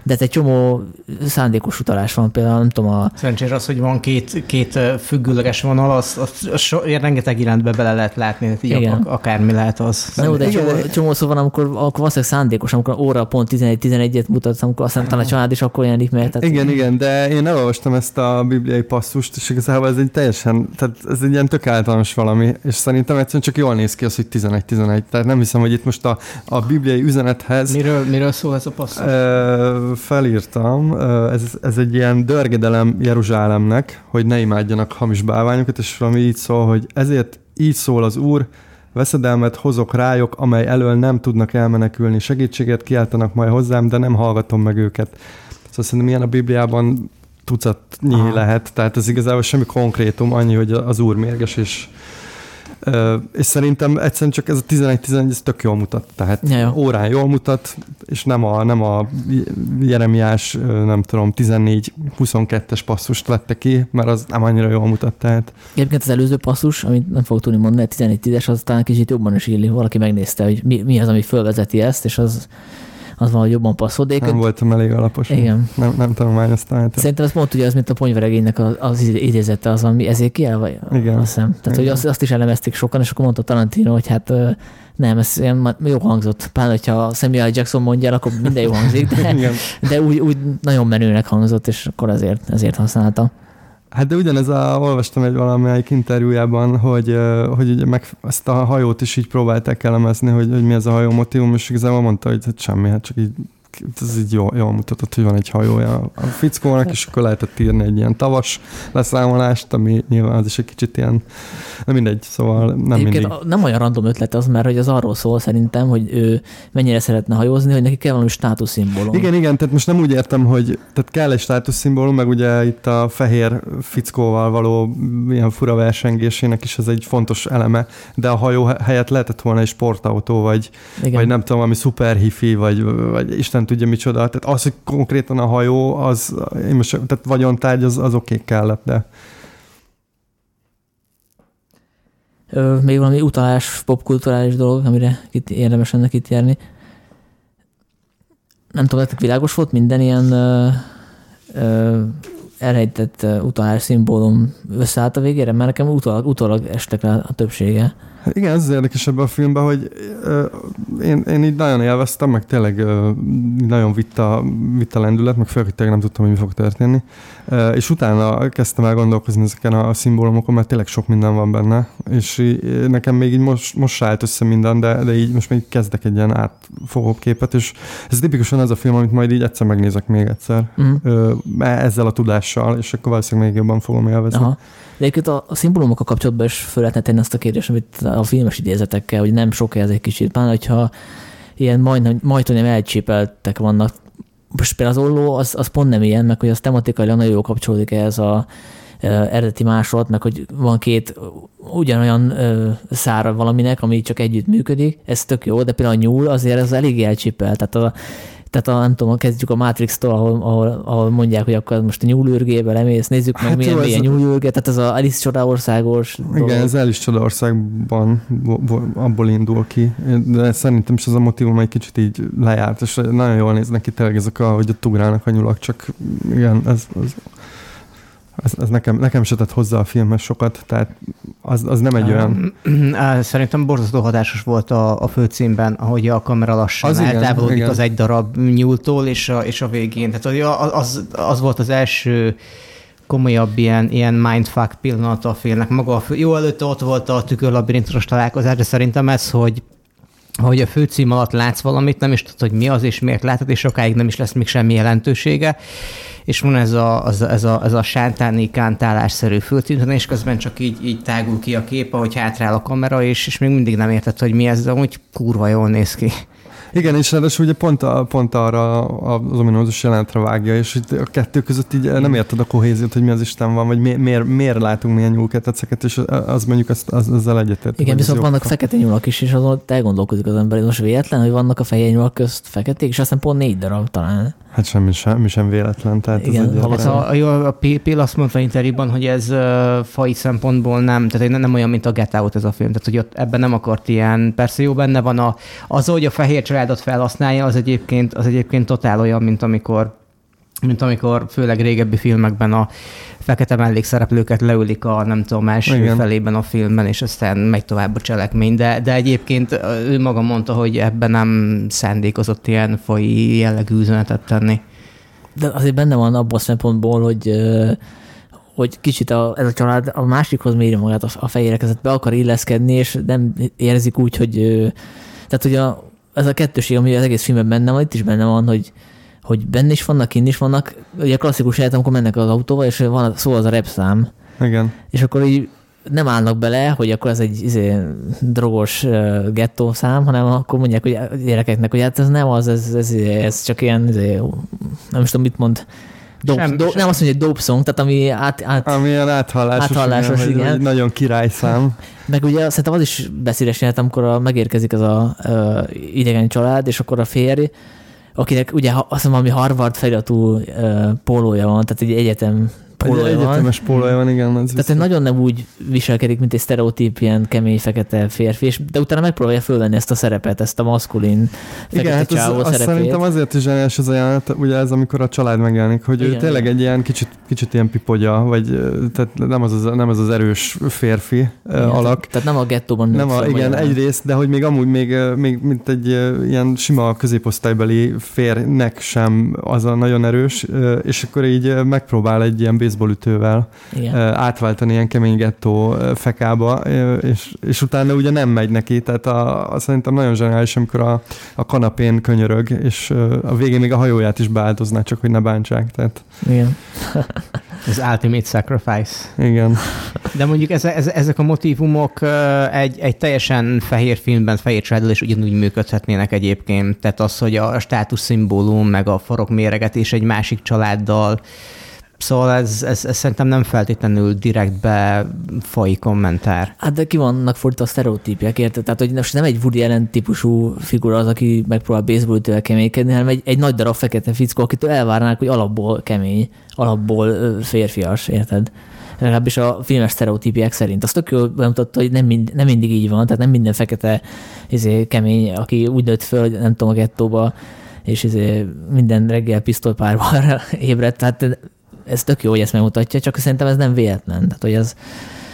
de egy csomó szándékos utalás van, például nem tudom a... Szerencsére az, hogy van két, két függőleges vonal, az, az, az so, rengeteg irányba bele lehet látni, ak- akármi lehet az. Na jó, de egy csomó, csomó szó van, amikor, akkor valószínűleg szándékos, amikor óra pont tizenegy tizenegyet mutatsz, amikor aztán talán a család is akkor jelenik, mert... Tehát... Igen, igen, de én elolvastam ezt a bibliai passzust, és igazából ez egy teljesen, tehát ez egy ilyen tök általános valami, és szerintem egyszerűen csak jól néz ki az, hogy tizenegy tizenegy, tehát nem hiszem, hogy itt most a, a bibliai üzenethez... Miről, miről szól ez a passzus? E- Felírtam, ez, ez egy ilyen dörgedelem Jeruzsálemnek, hogy ne imádjanak hamis bálványokat, és valami így szól, hogy ezért így szól az Úr, veszedelmet hozok rájuk, amely elől nem tudnak elmenekülni, segítséget kiáltanak majd hozzám, de nem hallgatom meg őket. Szóval szerintem ilyen a Bibliában tucatnyi Aha. lehet, tehát ez igazából semmi konkrétum, annyi, hogy az Úr mérges, és Uh, és szerintem egyszerűen csak ez a tizenegy tizenegy ez tök jól mutat, tehát ja, jó. órán jól mutat, és nem a, nem a Jeremiás, nem tudom, tizennégy huszonkettes passzust vette ki, mert az nem annyira jól mutat, tehát. Egyébként az előző passzus, amit nem fogok tudni mondani, tizenegy tízes, az talán kicsit jobban is illik, valaki megnézte, hogy mi, mi az, ami fölvezeti ezt, és az az valahogy jobban passzol. Nem voltam elég alapos. Igen. Nem, nem tanulmányoztam. Hát. Szerintem ez pont ugye az, mint a ponyveregénynek az, az idézete, az, ami ezért kiáll, vagy igen. Azt hiszem. Tehát, igen. Hogy azt, azt is elemezték sokan, és akkor mondta Tarantino, hogy hát nem, ez ilyen jó hangzott. Például, hogyha Samuel Jackson mondja, akkor minden jó hangzik, de, de úgy, úgy nagyon menőnek hangzott, és akkor ezért, ezért használta. Hát de ugyanez, a, olvastam egy valamelyik interjújában, hogy, hogy ugye meg ezt a hajót is így próbálták elemezni, hogy, hogy mi ez a hajó motívum, és igazából mondta, hogy hát semmi, hát csak így, ez így jól, jól mutatott, hogy van egy hajója a fickónak, és akkor lehetett írni egy ilyen tavas leszámolást, ami nyilván az is egy kicsit ilyen, nem mindegy, szóval nem egyébként mindig. Nem olyan random ötlet az, mert hogy az arról szól szerintem, hogy ő mennyire szeretne hajózni, hogy neki kell valami státuszszimbólum. Igen, igen, tehát most nem úgy értem, hogy tehát kell egy státuszszimbólum, meg ugye itt a fehér fickóval való ilyen fura versengésének is ez egy fontos eleme, de a hajó helyett lehetett volna egy sportautó, vagy, vagy nem tudom, valami szuper hifi, vagy, vagy Isten tudja micsoda. Tehát az, hogy konkrétan a hajó, az, én most, tehát vagyontárgy, az, az oké kellett, de... Ö, még valami utalás, popkulturális dolog, amire itt érdemes ennek itt járni. Nem tudom, nektek világos volt minden ilyen ö, ö, elrejtett utalás, szimbólum összeállt a végére? Mert nekem utólag, utólag estek rá a többsége. Hát igen, ez az érdekesebb a filmben, hogy ö, én, én így nagyon élveztem, meg tényleg ö, nagyon vitt a, vitt a lendület, meg főleg nem tudtam, hogy mi fog történni. Ö, és utána kezdtem el gondolkozni ezeken a szimbólumokon, mert tényleg sok minden van benne, és így, nekem még így most, most se állt össze minden, de, de így most még kezdek egy ilyen átfogó képet, és ez tipikusan az a film, amit majd így egyszer megnézek még egyszer, mm. ö, ezzel a tudással, és akkor valószínűleg még jobban fogom élvezni. Aha. De egyébként a, a szimbólumokkal kapcsolatban is föl lehetne tenni azt a kérdést, amit a filmes idézetekkel, hogy nem sok ez egy kicsit, pláne, hogyha ilyen majdnem, majdnem elcsépeltek vannak. Most például az olló, az, az pont nem ilyen, meg hogy az tematikailag nagyon jól kapcsolódik ehhez az eredeti másolat, meg hogy van két ugyanolyan szára valaminek, ami csak együtt működik, ez tök jó, de például a nyúl azért ez elég elcsépel, tehát a Tehát a, nem tudom, kezdjük a Matrix-tól, ahol, ahol, ahol mondják, hogy akkor most a nyúlürgébe lemész, nézzük hát meg milyen, milyen a... nyúlürge, tehát ez az Alice Csodaországos dolog. Igen, ez Alice Csodaországban abból indul ki, de szerintem is az a motivum egy kicsit így lejárt, és nagyon jól néznek ki tényleg ezek, ahogy a tugrálnak a nyulak, csak igen, ez, ez, ez, ez nekem, nekem se tett hozzá a filmhez sokat, tehát az, az nem egy olyan... Szerintem borzasztó hatásos volt a, a főcímben, ahogy a kamera lassan eltávolodik az egy darab nyúltól, és a, és a végén. Tehát az, az, az volt az első komolyabb ilyen, ilyen mindfuck pillanata a filmnek. Maga a fő... Jó, előtte ott volt a tükörlabirintusos találkozás, de szerintem ez, hogy hogy a főcím alatt látsz valamit, nem is tudod, hogy mi az, és miért látod, és sokáig nem is lesz még semmi jelentősége. És mondom, ez a, az, ez a, ez a sántáni kántálásszerű főcím, és közben csak így, így tágul ki a kép, ahogy hátrál a kamera, és, és még mindig nem érted, hogy mi ez, de amúgy kurva jól néz ki. Igen, és ráadásul ugye pont, a, pont arra az ominózus jelenetre vágja, és a kettő között így nem érted a kohéziót, hogy mi az Isten van, vagy mi, miért, miért látunk milyen nyúlketeceket, és az mondjuk az, az, ezzel egyetért. Igen, viszont vannak fekete nyúlak is, és azon elgondolkozik az ember, most véletlen, hogy vannak a fehér nyúlak közt feketék, és aztán pont négy darab talán. Hát semmi sem, sem véletlen. Tehát igen, ez ez a, a, a Peele azt mondta interjúban, hogy ez uh, fai szempontból nem, tehát nem, nem olyan, mint a Get Out ez a film, tehát hogy ott ebben nem akart ilyen, persze jó benne van a, az, hogy a fehér családot felhasználja, az egyébként, az egyébként totál olyan, mint amikor mint amikor főleg régebbi filmekben a fekete mellékszereplőket leülik a nem tudom, első igen. felében a filmben, és aztán megy tovább a cselekmény. De, de egyébként ő maga mondta, hogy ebben nem szándékozott ilyen faji jellegű üzenetet tenni. De azért benne van abban a szempontból, hogy, hogy kicsit a, ez a család a másikhoz méri magát, a fehérekhez be akar illeszkedni, és nem érzik úgy, hogy tehát, hogy a, ez a kettőség, ami az egész filmben benne van, itt is benne van, hogy hogy benne is vannak, kint is vannak. Ugye klasszikus helyet, amikor mennek az autóval, és van, szól az a repszám. Igen. És akkor így nem állnak bele, hogy akkor ez egy izé, drogos uh, gettó szám, hanem akkor mondják, hogy a gyerekeknek, hogy hát ez nem az, ez, ez, ez csak ilyen, izé, nem is tudom, mit mond, dope, sem, do, sem. nem azt mondja, hogy dope song, tehát ami át, át, ami ilyen áthallásos, áthallásos igen, igen. Nagyon királyszám. Meg ugye szerintem az is beszédes jelent, amikor a, megérkezik az a, a idegen család, és akkor a férj, akinek ugye azt mondom, ami Harvard feliratú uh, pólója van, tehát egy egyetem pólója van. Egyetemes pólója van, igen. Tehát viszont nagyon nem úgy viselkedik, mint egy sztereotíp ilyen kemény fekete férfi, és de utána megpróbálja fölvenni ezt a szerepet, ezt a maszkulin fekete igen, csávó hát az, szerepét. Szerintem azért is zseniális az ajánlat, ugye ez, amikor a család megjelenik, hogy igen, ő tényleg egy ilyen kicsit, kicsit ilyen pipogya, vagy tehát nem az az, nem az, az erős férfi igen, alak. Tehát nem a gettóban nőtt fel. Igen, egyrészt, de hogy még amúgy még, még mint egy ilyen sima középosztálybeli férnek sem az a nagyon erős, és akkor így megpróbál egy ilyen baseballütővel átváltani ilyen kemény gettó fekába, és, és utána ugye nem megy neki, tehát a, a szerintem nagyon zseniális, amikor a, a kanapén könyörög, és a végén még a hajóját is beáldozná, csak hogy ne bántsák. Tehát... Igen. Az ultimate sacrifice. Igen. De mondjuk ez, ez, ezek a motívumok egy, egy teljesen fehér filmben, fehér családdal is ugyanúgy működhetnének egyébként. Tehát az, hogy a státuszszimbólum, meg a farokméregetés egy másik családdal. Szóval ez, ez, ez szerintem nem feltétlenül direktbe fai kommentár. Hát de ki vannak fordítva a sztereotípiek, érted? Tehát, hogy most nem egy Woody Allen típusú figura az, aki megpróbál baseballütővel keménykedni, hanem egy, egy nagy darab fekete fickó, akitől elvárnák, hogy alapból kemény, alapból férfias, érted? Legalábbis a filmes sztereotípiek szerint. Azt tök jól bemutatta, hogy nem, mind, nem mindig így van, tehát nem minden fekete izé, kemény, aki úgy nőtt föl, hogy nem tudom, a gettóba, és izé, minden reggel pisztolypárban ébredt, tehát ez tök jó, hogy ezt megmutatja, csak szerintem ez nem véletlen. Tehát, hogy ez,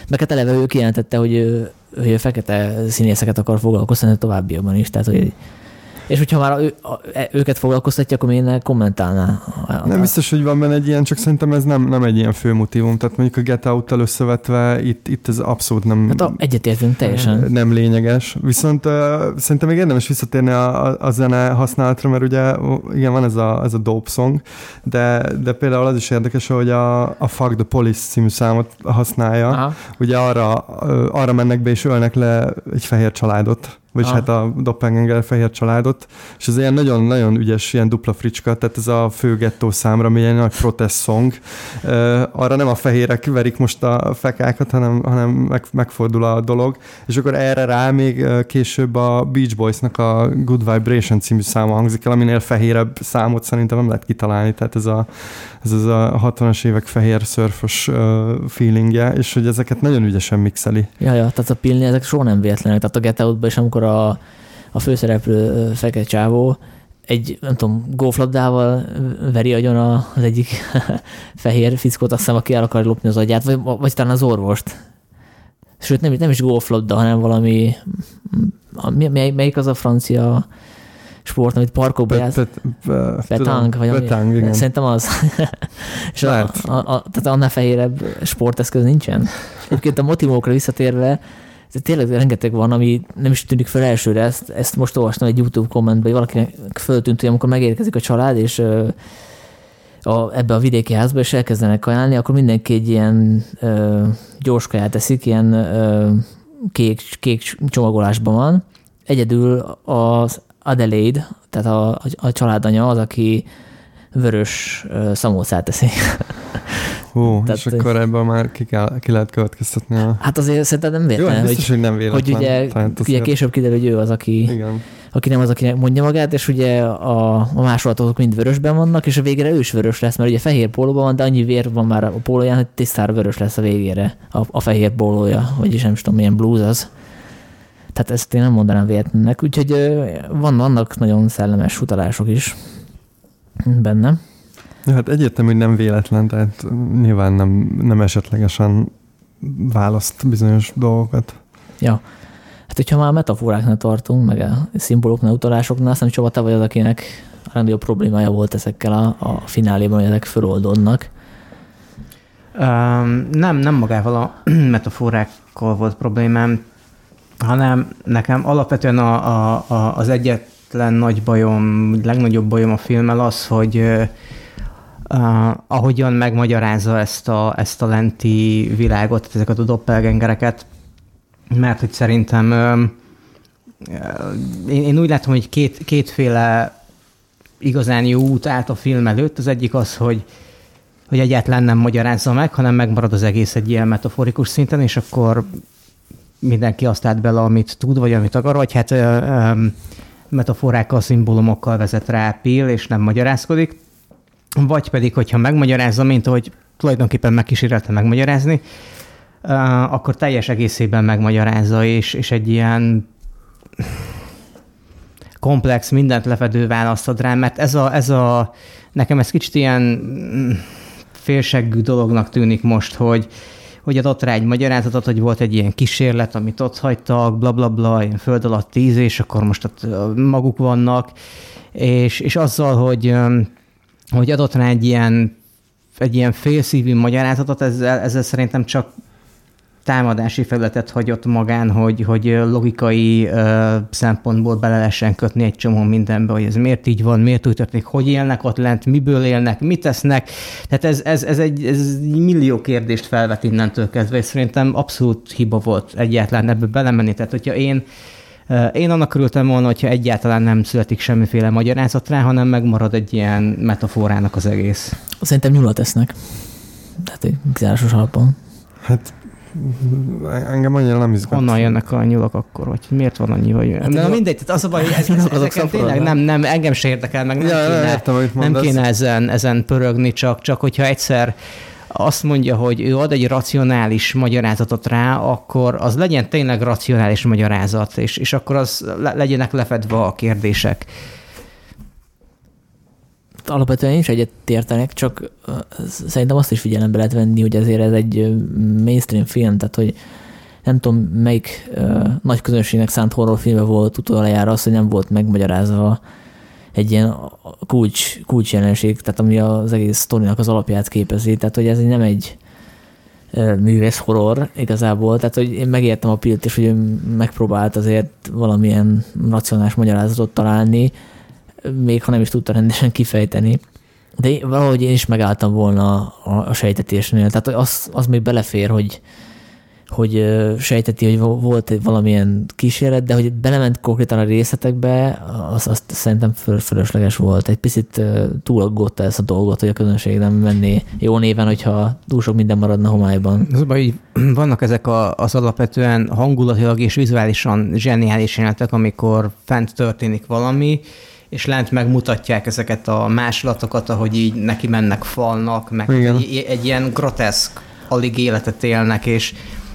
meg hát eleve ő kijelentette, hogy ő, hogy ő fekete színészeket akar foglalkoztatni továbbiakban is. Tehát, hogy, és hogyha már ő, őket foglalkoztatja, akkor még ne kommentálná. Nem biztos, hogy van benne egy ilyen, csak szerintem ez nem, nem egy ilyen főmotívum. Tehát mondjuk a Get Out-tal összevetve itt, itt ez abszolút nem... Hát egyetértünk teljesen. Nem lényeges. Viszont uh, szerintem még érdemes visszatérni a, a, a zene használatra, mert ugye igen, van ez a, ez a dope song, de, de például az is érdekes, hogy a, a Fuck the Police című számot használja. Aha. Ugye arra, arra mennek be és ölnek le egy fehér családot. Vagyis ah. hát a doppelganger fehér családot, és ez ilyen nagyon-nagyon ügyes, ilyen dupla fricska, tehát ez a fő gettó számra, ami egy nagy protest song. Arra nem a fehérek verik most a fekákat, hanem, hanem meg, megfordul a dolog, és akkor erre rá még később a Beach Boys-nak a Good Vibration című száma hangzik el, aminél fehérebb számot szerintem nem lehet kitalálni, tehát ez a, ez az a hatvanas évek fehér szörfös feelingje, és hogy ezeket nagyon ügyesen mixeli. Jaja, ja, tehát a Pilni ezek soha nem véletlenek, tehát a Get Out-ban is, amikor a, a főszereplő fekete csávó egy, nem tudom, góflabdával veri agyon az egyik fehér fickót, azt hiszem, aki el akar lopni az agyát, vagy, vagy talán az orvost. Sőt, nem, nem is góflabda, hanem valami... A, mely, melyik az a francia sport, amit parkokba játsz? Petang, vagy ami? Szerintem az. És tehát annál fehérebb sporteszköz nincsen. Egyébként a motivumokra visszatérve, de tényleg rengeteg van, ami nem is tűnik fel elsőre. Ezt, ezt most olvastam egy YouTube kommentben, hogy valakinek föltűnt, hogy amikor megérkezik a család, és a, ebbe a vidéki házba, és elkezdenek kajálni, akkor mindenki egy ilyen ö, gyors kaját eszik, ilyen ö, kék, kék csomagolásban van. Egyedül az Adelaide, tehát a, a családanya az, aki vörös ö, szamócát eszik. Hú, tehát, és akkor ebből már ki, kell, ki lehet következtetni. A... Hát azért szerintem nem véletlen. Jó, hogy, biztos, hogy nem véletlen. Hogy ugye, ugye később kiderül, hogy ő az, aki, aki nem az, akinek mondja magát, és ugye a, a másolatok mind vörösben vannak, és a végére ő is vörös lesz, mert ugye fehér pólóban van, de annyi vér van már a pólóján, hogy tisztára vörös lesz a végére a, a fehér pólója, vagyis nem is tudom, milyen blues az. Tehát ezt én nem mondanám véletlennek, úgyhogy van, vannak nagyon szellemes utalások is benne. Ja, hát egyértelmű, hogy nem véletlen, tehát nyilván nem, nem esetlegesen választ bizonyos dolgokat. Ja. Hát, hogyha már metaforáknál tartunk, meg a szimbóloknál, utalásoknál, aztán Csaba, te vagy az, akinek a legnagyobb problémája volt ezekkel a, a fináléban, hogy ezek föloldódnak. Um, nem, nem magával a metaforákkal volt problémám, hanem nekem alapvetően a, a, a, az egyetlen nagy bajom, legnagyobb bajom a filmmel az, hogy Uh, ahogyan megmagyarázza ezt a, ezt a lenti világot, ezeket a doppelgengereket, mert hogy szerintem uh, én, én úgy látom, hogy két, kétféle igazán jó út állt a film előtt. Az egyik az, hogy, hogy egyáltalán nem magyarázza meg, hanem megmarad az egész egy ilyen metaforikus szinten, és akkor mindenki azt állt bele, amit tud, vagy amit akar, vagy hát uh, um, metaforákkal, szimbólumokkal vezet rá Peele, és nem magyarázkodik. Vagy pedig, hogyha megmagyarázza, mint hogy tulajdonképpen megkíséreltem megmagyarázni, uh, akkor teljes egészében megmagyarázza, és, és egy ilyen komplex, mindent lefedő választ ad rá, mert ez a, ez a, nekem ez kicsit ilyen félseggű dolognak tűnik most, hogy, hogy adott rá egy magyarázatot, hogy volt egy ilyen kísérlet, amit ott hagytak, blablabla, bla, ilyen föld alatt tíz, és akkor most ott maguk vannak, és, és azzal, hogy, hogy adott rá egy ilyen, egy ilyen félszívű magyarázatot, ezzel, ezzel szerintem csak támadási felületet hagyott magán, hogy, hogy logikai ö, szempontból bele lehessen kötni egy csomó mindenbe, hogy ez miért így van, miért úgy történik, hogy élnek ott lent, miből élnek, mit tesznek. Tehát ez, ez, ez egy ez millió kérdést felvet innentől kezdve, és szerintem abszolút hiba volt egyáltalán ebbe belemenni. Tehát, hogyha én, én annak örültem volna, hogyha egyáltalán nem születik semmiféle magyarázat rá, hanem megmarad egy ilyen metaforának az egész. Szerintem nyúlva tesznek. Tehát egy zárásos alapon. Hát engem annyira nem izgat. Honnan jönnek a nyulak akkor, hogy miért van annyi, vagy jön? De mindegy, tehát az a baj, hogy ez, ez, ezeken tényleg nem, nem, engem se érdekel, meg nem ja, kéne, értem, nem kéne ezen, ezen pörögni, csak, csak hogyha egyszer azt mondja, hogy ő ad egy racionális magyarázatot rá, akkor az legyen tényleg racionális magyarázat, és, és akkor az le, legyenek lefedve a kérdések. Alapvetően én is egyet értenek, csak szerintem azt is figyelembe lehet venni, hogy azért ez egy mainstream film, tehát hogy nem tudom, melyik uh, nagy közönségnek szánt horrorfilme volt utoljára az, hogy nem volt megmagyarázva egy ilyen kulcs, kulcs jelenség, tehát ami az egész sztorinak az alapját képezi, tehát hogy ez nem egy uh, művész horror igazából, tehát hogy én megértem a Peele-t is, hogy ő megpróbált azért valamilyen racionális magyarázatot találni, még ha nem is tudta rendesen kifejteni. De én, valahogy én is megálltam volna a, a sejtetésnél. Tehát az, az még belefér, hogy, hogy sejteti, hogy volt valamilyen kísérlet, de hogy belement konkrétan a részletekbe, az, az szerintem fölösleges volt. Egy picit túlaggódta ezt a dolgot, hogy a közönség nem menné jó néven, hogyha túl sok minden maradna homályban. Az baj, vannak ezek a, az alapvetően hangulatilag és vizuálisan zseniális jelenetek, amikor fent történik valami, és lent megmutatják ezeket a másolatokat, ahogy így neki mennek falnak, meg egy, egy ilyen groteszk, alig életet élnek, és,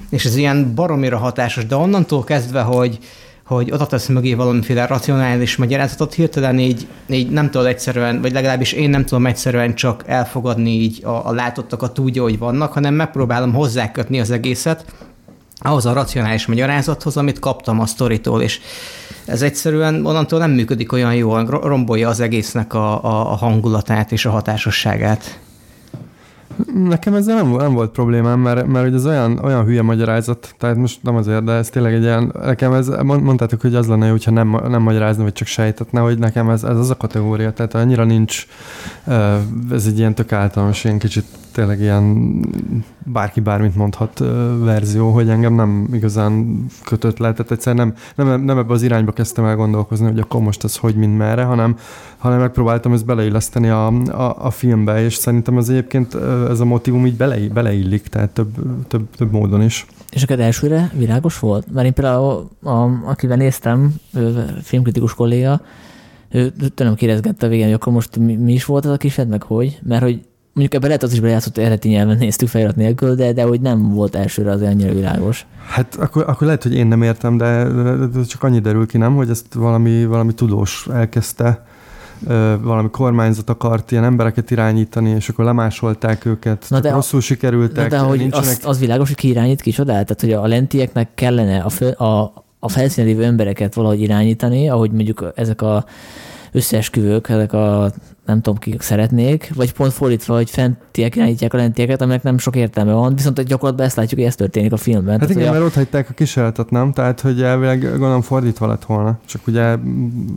és ez ilyen baromira hatásos, de onnantól kezdve, hogy, hogy oda tesz mögé valamiféle racionális magyarázatot, hirtelen így, így nem tudom egyszerűen, vagy legalábbis én nem tudom egyszerűen csak elfogadni így a, a látottakat úgy, ahogy vannak, hanem megpróbálom hozzákötni az egészet ahhoz a racionális magyarázathoz, amit kaptam a sztoritól, és ez egyszerűen onnantól nem működik olyan jól, rombolja az egésznek a, a, a hangulatát és a hatásosságát. Nekem ezzel nem, nem volt problémám, mert, mert ez olyan, olyan hülye magyarázat, tehát most nem azért, de ez tényleg egy ilyen, nekem ez, mondtátok, hogy az lenne jó, hogyha nem, nem magyarázna, vagy csak sejtetne, hogy nekem ez, ez az a kategória, tehát annyira nincs, ez egy ilyen tök általános, ilyen kicsit tényleg ilyen bárki bármit mondhat verzió, hogy engem nem igazán kötött le, tehát egyszerűen nem, nem, nem ebbe az irányba kezdtem el gondolkozni, hogy akkor most ez hogy, mint merre, hanem, hanem megpróbáltam ezt beleilleszteni a, a, a filmbe, és szerintem ez egyébként ez a motivum így bele, beleillik, tehát több, több, több módon is. És akkor elsőre világos volt? Mert én például, a, a, akivel néztem, filmkritikus kolléga, ő tőlem kérdezgette a végén, hogy akkor most mi, mi is volt ez a kísérlet, meg hogy? Mert hogy mondjuk ebben lehet az is bejátszott, hogy eredeti nyelven néztük felirat nélkül, de, de hogy nem volt elsőre az annyira világos. Hát akkor, akkor lehet, hogy én nem értem, de csak annyi derül ki, nem, hogy ezt valami, valami tudós elkezdte, valami kormányzat akart ilyen embereket irányítani, és akkor lemásolták őket, na de rosszul a, sikerültek. De hogy nincsenek... az, az világos, hogy ki irányít ki csodát? Tehát, hogy a lentieknek kellene a, föl, a, a felszínen lévő embereket valahogy irányítani, ahogy mondjuk ezek a összeesküvők, ezek a nem tudom, kik szeretnék, vagy pont fordítva, hogy fentiek irányítják a lentieket, aminek nem sok értelme van, viszont egy gyakorlatban ezt látjuk, hogy ez történik a filmben. Hát igen, a... mert ott hagyták a kísérletet, nem? Tehát, hogy elvileg gondolom fordítva lett volna, csak ugye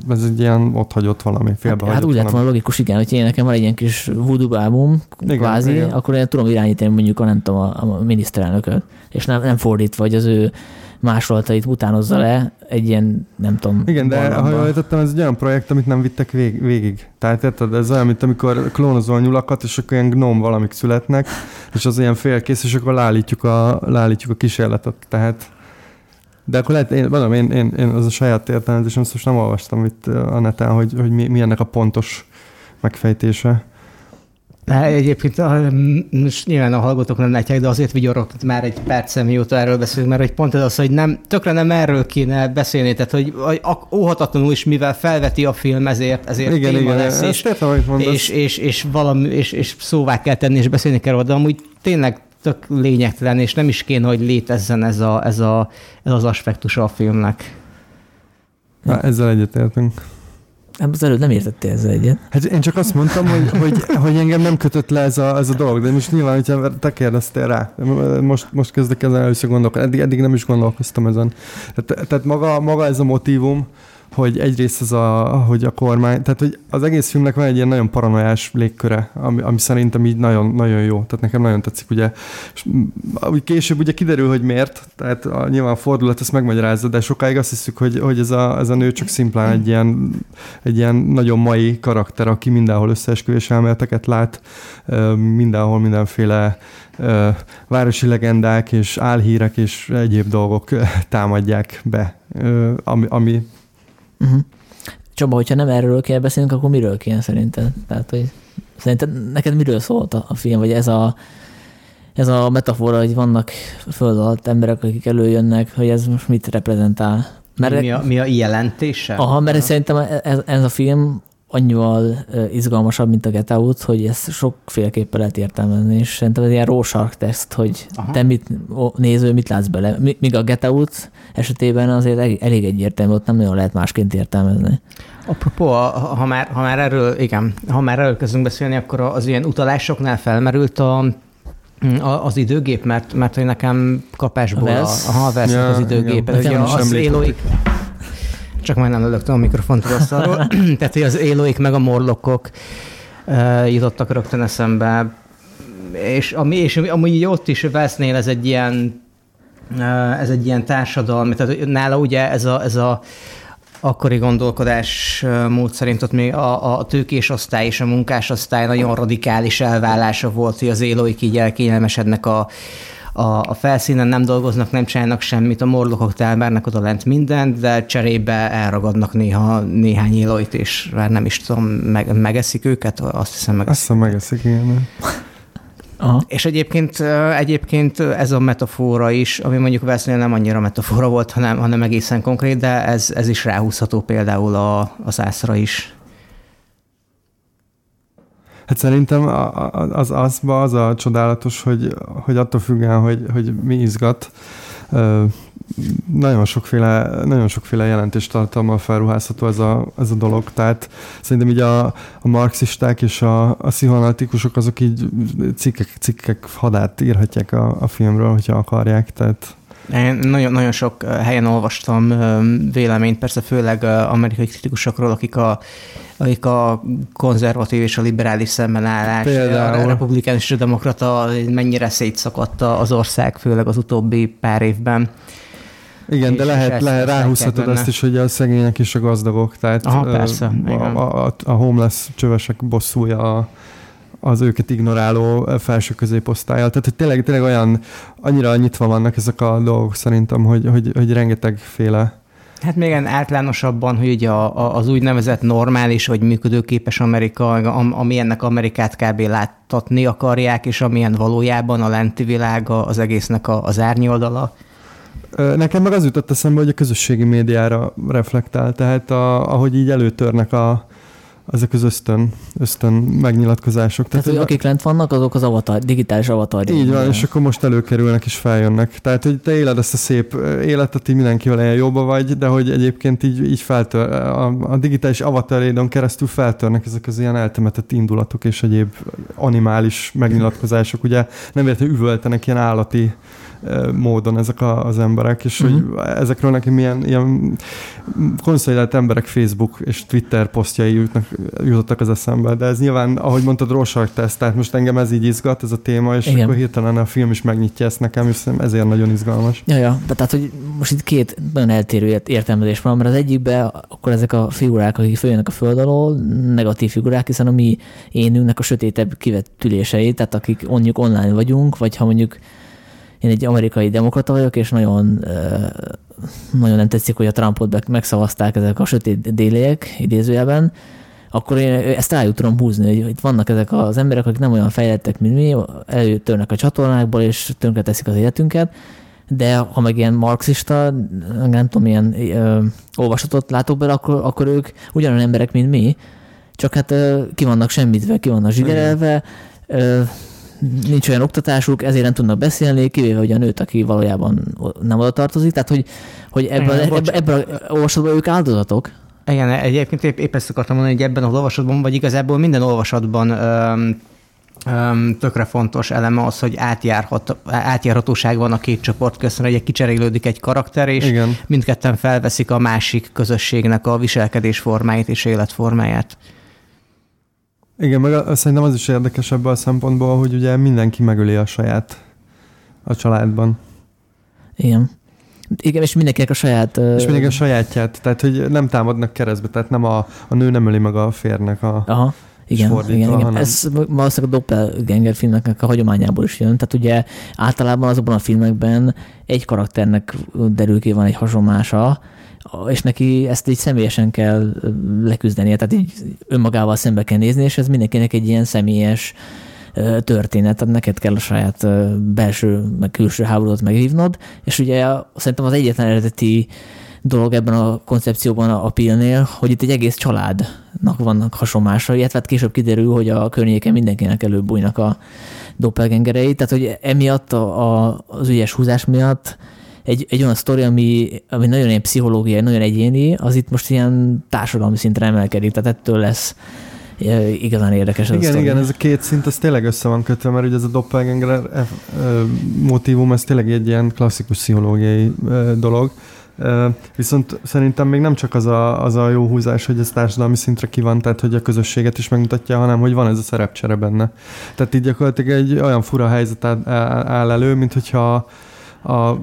ez egy ilyen ott hagyott valami, félbe hát, hát úgy lett volna logikus, igen, hogy én nekem van egy ilyen kis voodoo bábum, kvázi, igen. Akkor én tudom irányítani mondjuk a nem tudom, a, a miniszterelnököt, és nem, nem fordítva, hogy az ő másolatait utánozza le egy ilyen, nem tudom. Igen, de barlamba. Ha jól értettem, ez egy olyan projekt, amit nem vittek vég, végig. Tehát érted, ez olyan, mint amikor klónozol nyulakat, és akkor ilyen gnóm valamik születnek, és az ilyen félkész, és akkor leállítjuk a, leállítjuk a kísérletet. Tehát, de akkor lehet, én, mondom, én, én, én az a saját értelmezésem, szóval nem olvastam itt a neten, hogy, hogy mi, mi ennek a pontos megfejtése. Egyébként most nyilván a hallgatók nem látják, de azért vigyorok már egy perc, mióta erről beszélünk, mert hogy pont ez az, hogy nem, tökre nem erről kéne beszélni, tehát hogy óhatatlanul is, mivel felveti a film, ezért, ezért igen, téma igen, lesz, és, értem, és, és, és, valami, és, és szóvá kell tenni, és beszélni kell oda, amúgy tényleg tök lényegtelen, és nem is kéne, hogy létezzen ez, a, ez, a, ez az aspektusa a filmnek. Na, ezzel egyetértünk. Hát az előbb nem értettél ezzel egyet. Hát én csak azt mondtam, hogy, hogy, hogy engem nem kötött le ez a, ez a dolog, de most nyilván, hogyha te kérdeztél rá, most, most kezdek ezen először gondolkodni. Eddig, eddig nem is gondolkoztam ezen. Tehát, tehát maga, maga ez a motívum, hogy egyrészt az a, hogy a kormány, tehát hogy az egész filmnek van egy ilyen nagyon paranoiás légköre, ami, ami szerintem így nagyon, nagyon jó, tehát nekem nagyon tetszik, ugye. És később ugye kiderül, hogy miért, tehát a, nyilván a fordulat ezt megmagyarázza, de sokáig azt hiszük, hogy, hogy ez, a, ez a nő csak szimplán egy ilyen, egy ilyen nagyon mai karakter, aki mindenhol összeesküvés elméleteket lát, mindenhol mindenféle városi legendák és álhírek és egyéb dolgok támadják be, ami, ami Uh-huh. Csaba, hogyha nem erről kell beszélnünk, akkor miről kell szerinted? Tehát, hogy szerinted neked miről szólt a, a film? Vagy ez a, ez a metafora, hogy vannak föld alatt emberek, akik előjönnek, hogy ez most mit reprezentál? Mert mi, a, mi a jelentése? Aha, mert szerintem ez, ez a film annyival izgalmasabb, mint a Get Out, hogy ezt sokféleképpen lehet értelmezni, és szerintem ez ilyen raw shark teszt, hogy aha, te mit néző, mit látsz bele. Míg a Get Out esetében azért elég egyértelmű, ott nem nagyon lehet másként értelmezni. Apropó, ha már, ha már erről, igen, ha már erről kezdünk beszélni, akkor az ilyen utalásoknál felmerült a az időgép, mert, mert hogy nekem kapásból a, a Haversz ja, az időgép. Ja, az élőik. Csak már nem lelögtem a mikrofont az asztalról. Tehát, hogy az élőik meg a morlokok uh, jutottak rögtön eszembe. És, ami, és amúgy ott is Westnél ez egy ilyen, uh, ez egy ilyen társadalmi, tehát nála ugye ez a, ez a akkori gondolkodás mód szerint ott még a, a tőkés osztály és a munkás osztály nagyon radikális elvállása volt, hogy az élőik így elkényelmesednek a A felszínen, nem dolgoznak, nem csinálnak semmit, a morlokok telbernek oda lent mindent, de cserébe elragadnak néha néhány élőit, és már nem is tudom, meg, megeszik őket? Azt hiszem megeszik. Azt hiszem megeszik, igen. Aha. És egyébként, egyébként ez a metafora is, ami mondjuk Westnél nem annyira metafora volt, hanem, hanem egészen konkrét, de ez, ez is ráhúzható például a, az ászra is. Hát szerintem az azba az a csodálatos, hogy, hogy attól függően, hogy, hogy mi izgat, nagyon sokféle, nagyon sokféle jelentéstartalommal felruházható ez a, ez a dolog. Tehát szerintem így a, a marxisták és a, a pszichoanalitikusok azok így cikkek, cikkek hadát írhatják a, a filmről, hogyha akarják. Tehát... Én nagyon, nagyon sok helyen olvastam véleményt, persze főleg amerikai kritikusokról, akik a, akik a konzervatív és a liberális szembenállás, a republikánus és a demokrata mennyire szétszakadt az ország, főleg az utóbbi pár évben. Igen, és de lehet, lehet ráhúzhatod azt is, hogy a szegények és a gazdagok, tehát aha, persze, a, a, a homeless csövesek bosszúja a az őket ignoráló felső középosztályal. Tehát, hogy tényleg, tényleg olyan, annyira nyitva vannak ezek a dolgok szerintem, hogy, hogy, hogy rengetegféle. Hát még ilyen általánosabban, hogy ugye a, a, az úgynevezett normális, vagy működőképes Amerika, am, ami ennek Amerikát kb. Láttatni akarják, és amilyen valójában a lenti világa, az egésznek a, az árnyoldala. Nekem meg az jutott eszembe, hogy a közösségi médiára reflektál. Tehát a, ahogy így előtörnek a ezek az ösztön, ösztön megnyilatkozások. Tehát, tehát hogy akik lent vannak, azok az avatar, digitális avatar. Így van, és akkor most előkerülnek és feljönnek. Tehát, hogy te éled ezt a szép életet, így mindenkivel ilyen jobban vagy, de hogy egyébként így, így feltör, a, a digitális avatarédon keresztül feltörnek ezek az ilyen eltemetett indulatok és egyéb animális megnyilatkozások. Ugye nem értem, hogy üvöltenek ilyen állati módon ezek a, az emberek, és uh-huh. hogy ezekről nekem milyen ilyen konszolidált emberek Facebook és Twitter posztjai jutnak, jutottak az eszembe, de ez nyilván, ahogy mondtad, Rorschach teszt, tehát most engem ez így izgat, ez a téma, és igen, akkor hirtelen a film is megnyitja ezt nekem, és ezért nagyon izgalmas. Ja, ja, de tehát, hogy most itt két nagyon eltérő értelmezés van, mert az egyikben akkor ezek a figurák, akik följönnek a föld alól, negatív figurák, hiszen a mi énünknek a sötétebb kivetülései, tehát akik mondjuk online vagyunk, vagy ha mondjuk én egy amerikai demokrata vagyok, és nagyon, nagyon nem tetszik, hogy a Trumpot megszavazták ezek a sötét déliek idézőjelben, akkor én ezt rájuk tudom húzni, hogy itt vannak ezek az emberek, akik nem olyan fejlettek, mint mi, előtörnek a csatornákból, és tönkreteszik az életünket, de ha meg ilyen marxista, nem tudom, ilyen ö, olvasatot látok bele, akkor, akkor ők ugyanolyan emberek, mint mi, csak hát ö, ki vannak semmitve, ki vannak zsigerelve, ö, nincs olyan oktatásuk, ezért nem tudnak beszélni, kivéve ugye a nőt, aki valójában nem oda tartozik, tehát hogy, hogy ebben ebbe, ebbe a olvasatban ők áldozatok. Igen, egyébként épp, épp ezt akartam mondani, hogy ebben az olvasatban, vagy igazából minden olvasatban öm, öm, tökre fontos eleme az, hogy átjárhat, átjárhatóság van a két csoport között, hogy kicserélődik egy karakter, és igen, mindketten felveszik a másik közösségnek a viselkedésformáit és életformáját. Igen, meg szerintem az is érdekes ebből a szempontból, hogy ugye mindenki megöli a saját a családban. Igen. Igen, és mindenkinek a saját... És mindenkinek a sajátját, tehát hogy nem támadnak keresztbe, tehát nem a, a nő nem öli meg a férnek a... Aha, igen, fordítva, igen, igen. Hanem... Ez valószínűleg a Doppelganger filmeknek a hagyományából is jön, tehát ugye általában azokban a filmekben egy karakternek derül ki, van egy hasonlása, és neki ezt így személyesen kell leküzdenie, tehát így önmagával szembe kell nézni, és ez mindenkinek egy ilyen személyes történet, tehát neked kell a saját belső, meg külső háborút megvívnod, és ugye szerintem az egyetlen eredeti dolog ebben a koncepcióban a Peele-nél, hogy itt egy egész családnak vannak hasonlásai, illetve hát később kiderül, hogy a környéken mindenkinek előbújnak a doppelgengerei, tehát hogy emiatt a, a, az ügyes húzás miatt Egy, egy olyan sztori, ami, ami nagyon ilyen pszichológiai, nagyon egyéni, az itt most ilyen társadalmi szintre emelkedik, tehát ettől lesz igazán érdekes az igen, a sztori. Igen, ez a két szint, ez tényleg össze van kötve, mert ugye ez a doppelganger motívum, ez tényleg egy ilyen klasszikus pszichológiai dolog, viszont szerintem még nem csak az a, az a jó húzás, hogy ez társadalmi szintre ki van, tehát hogy a közösséget is megmutatja, hanem hogy van ez a szerepcsere benne. Tehát így gyakorlatilag egy olyan fura helyzet áll elő, mint hogyha a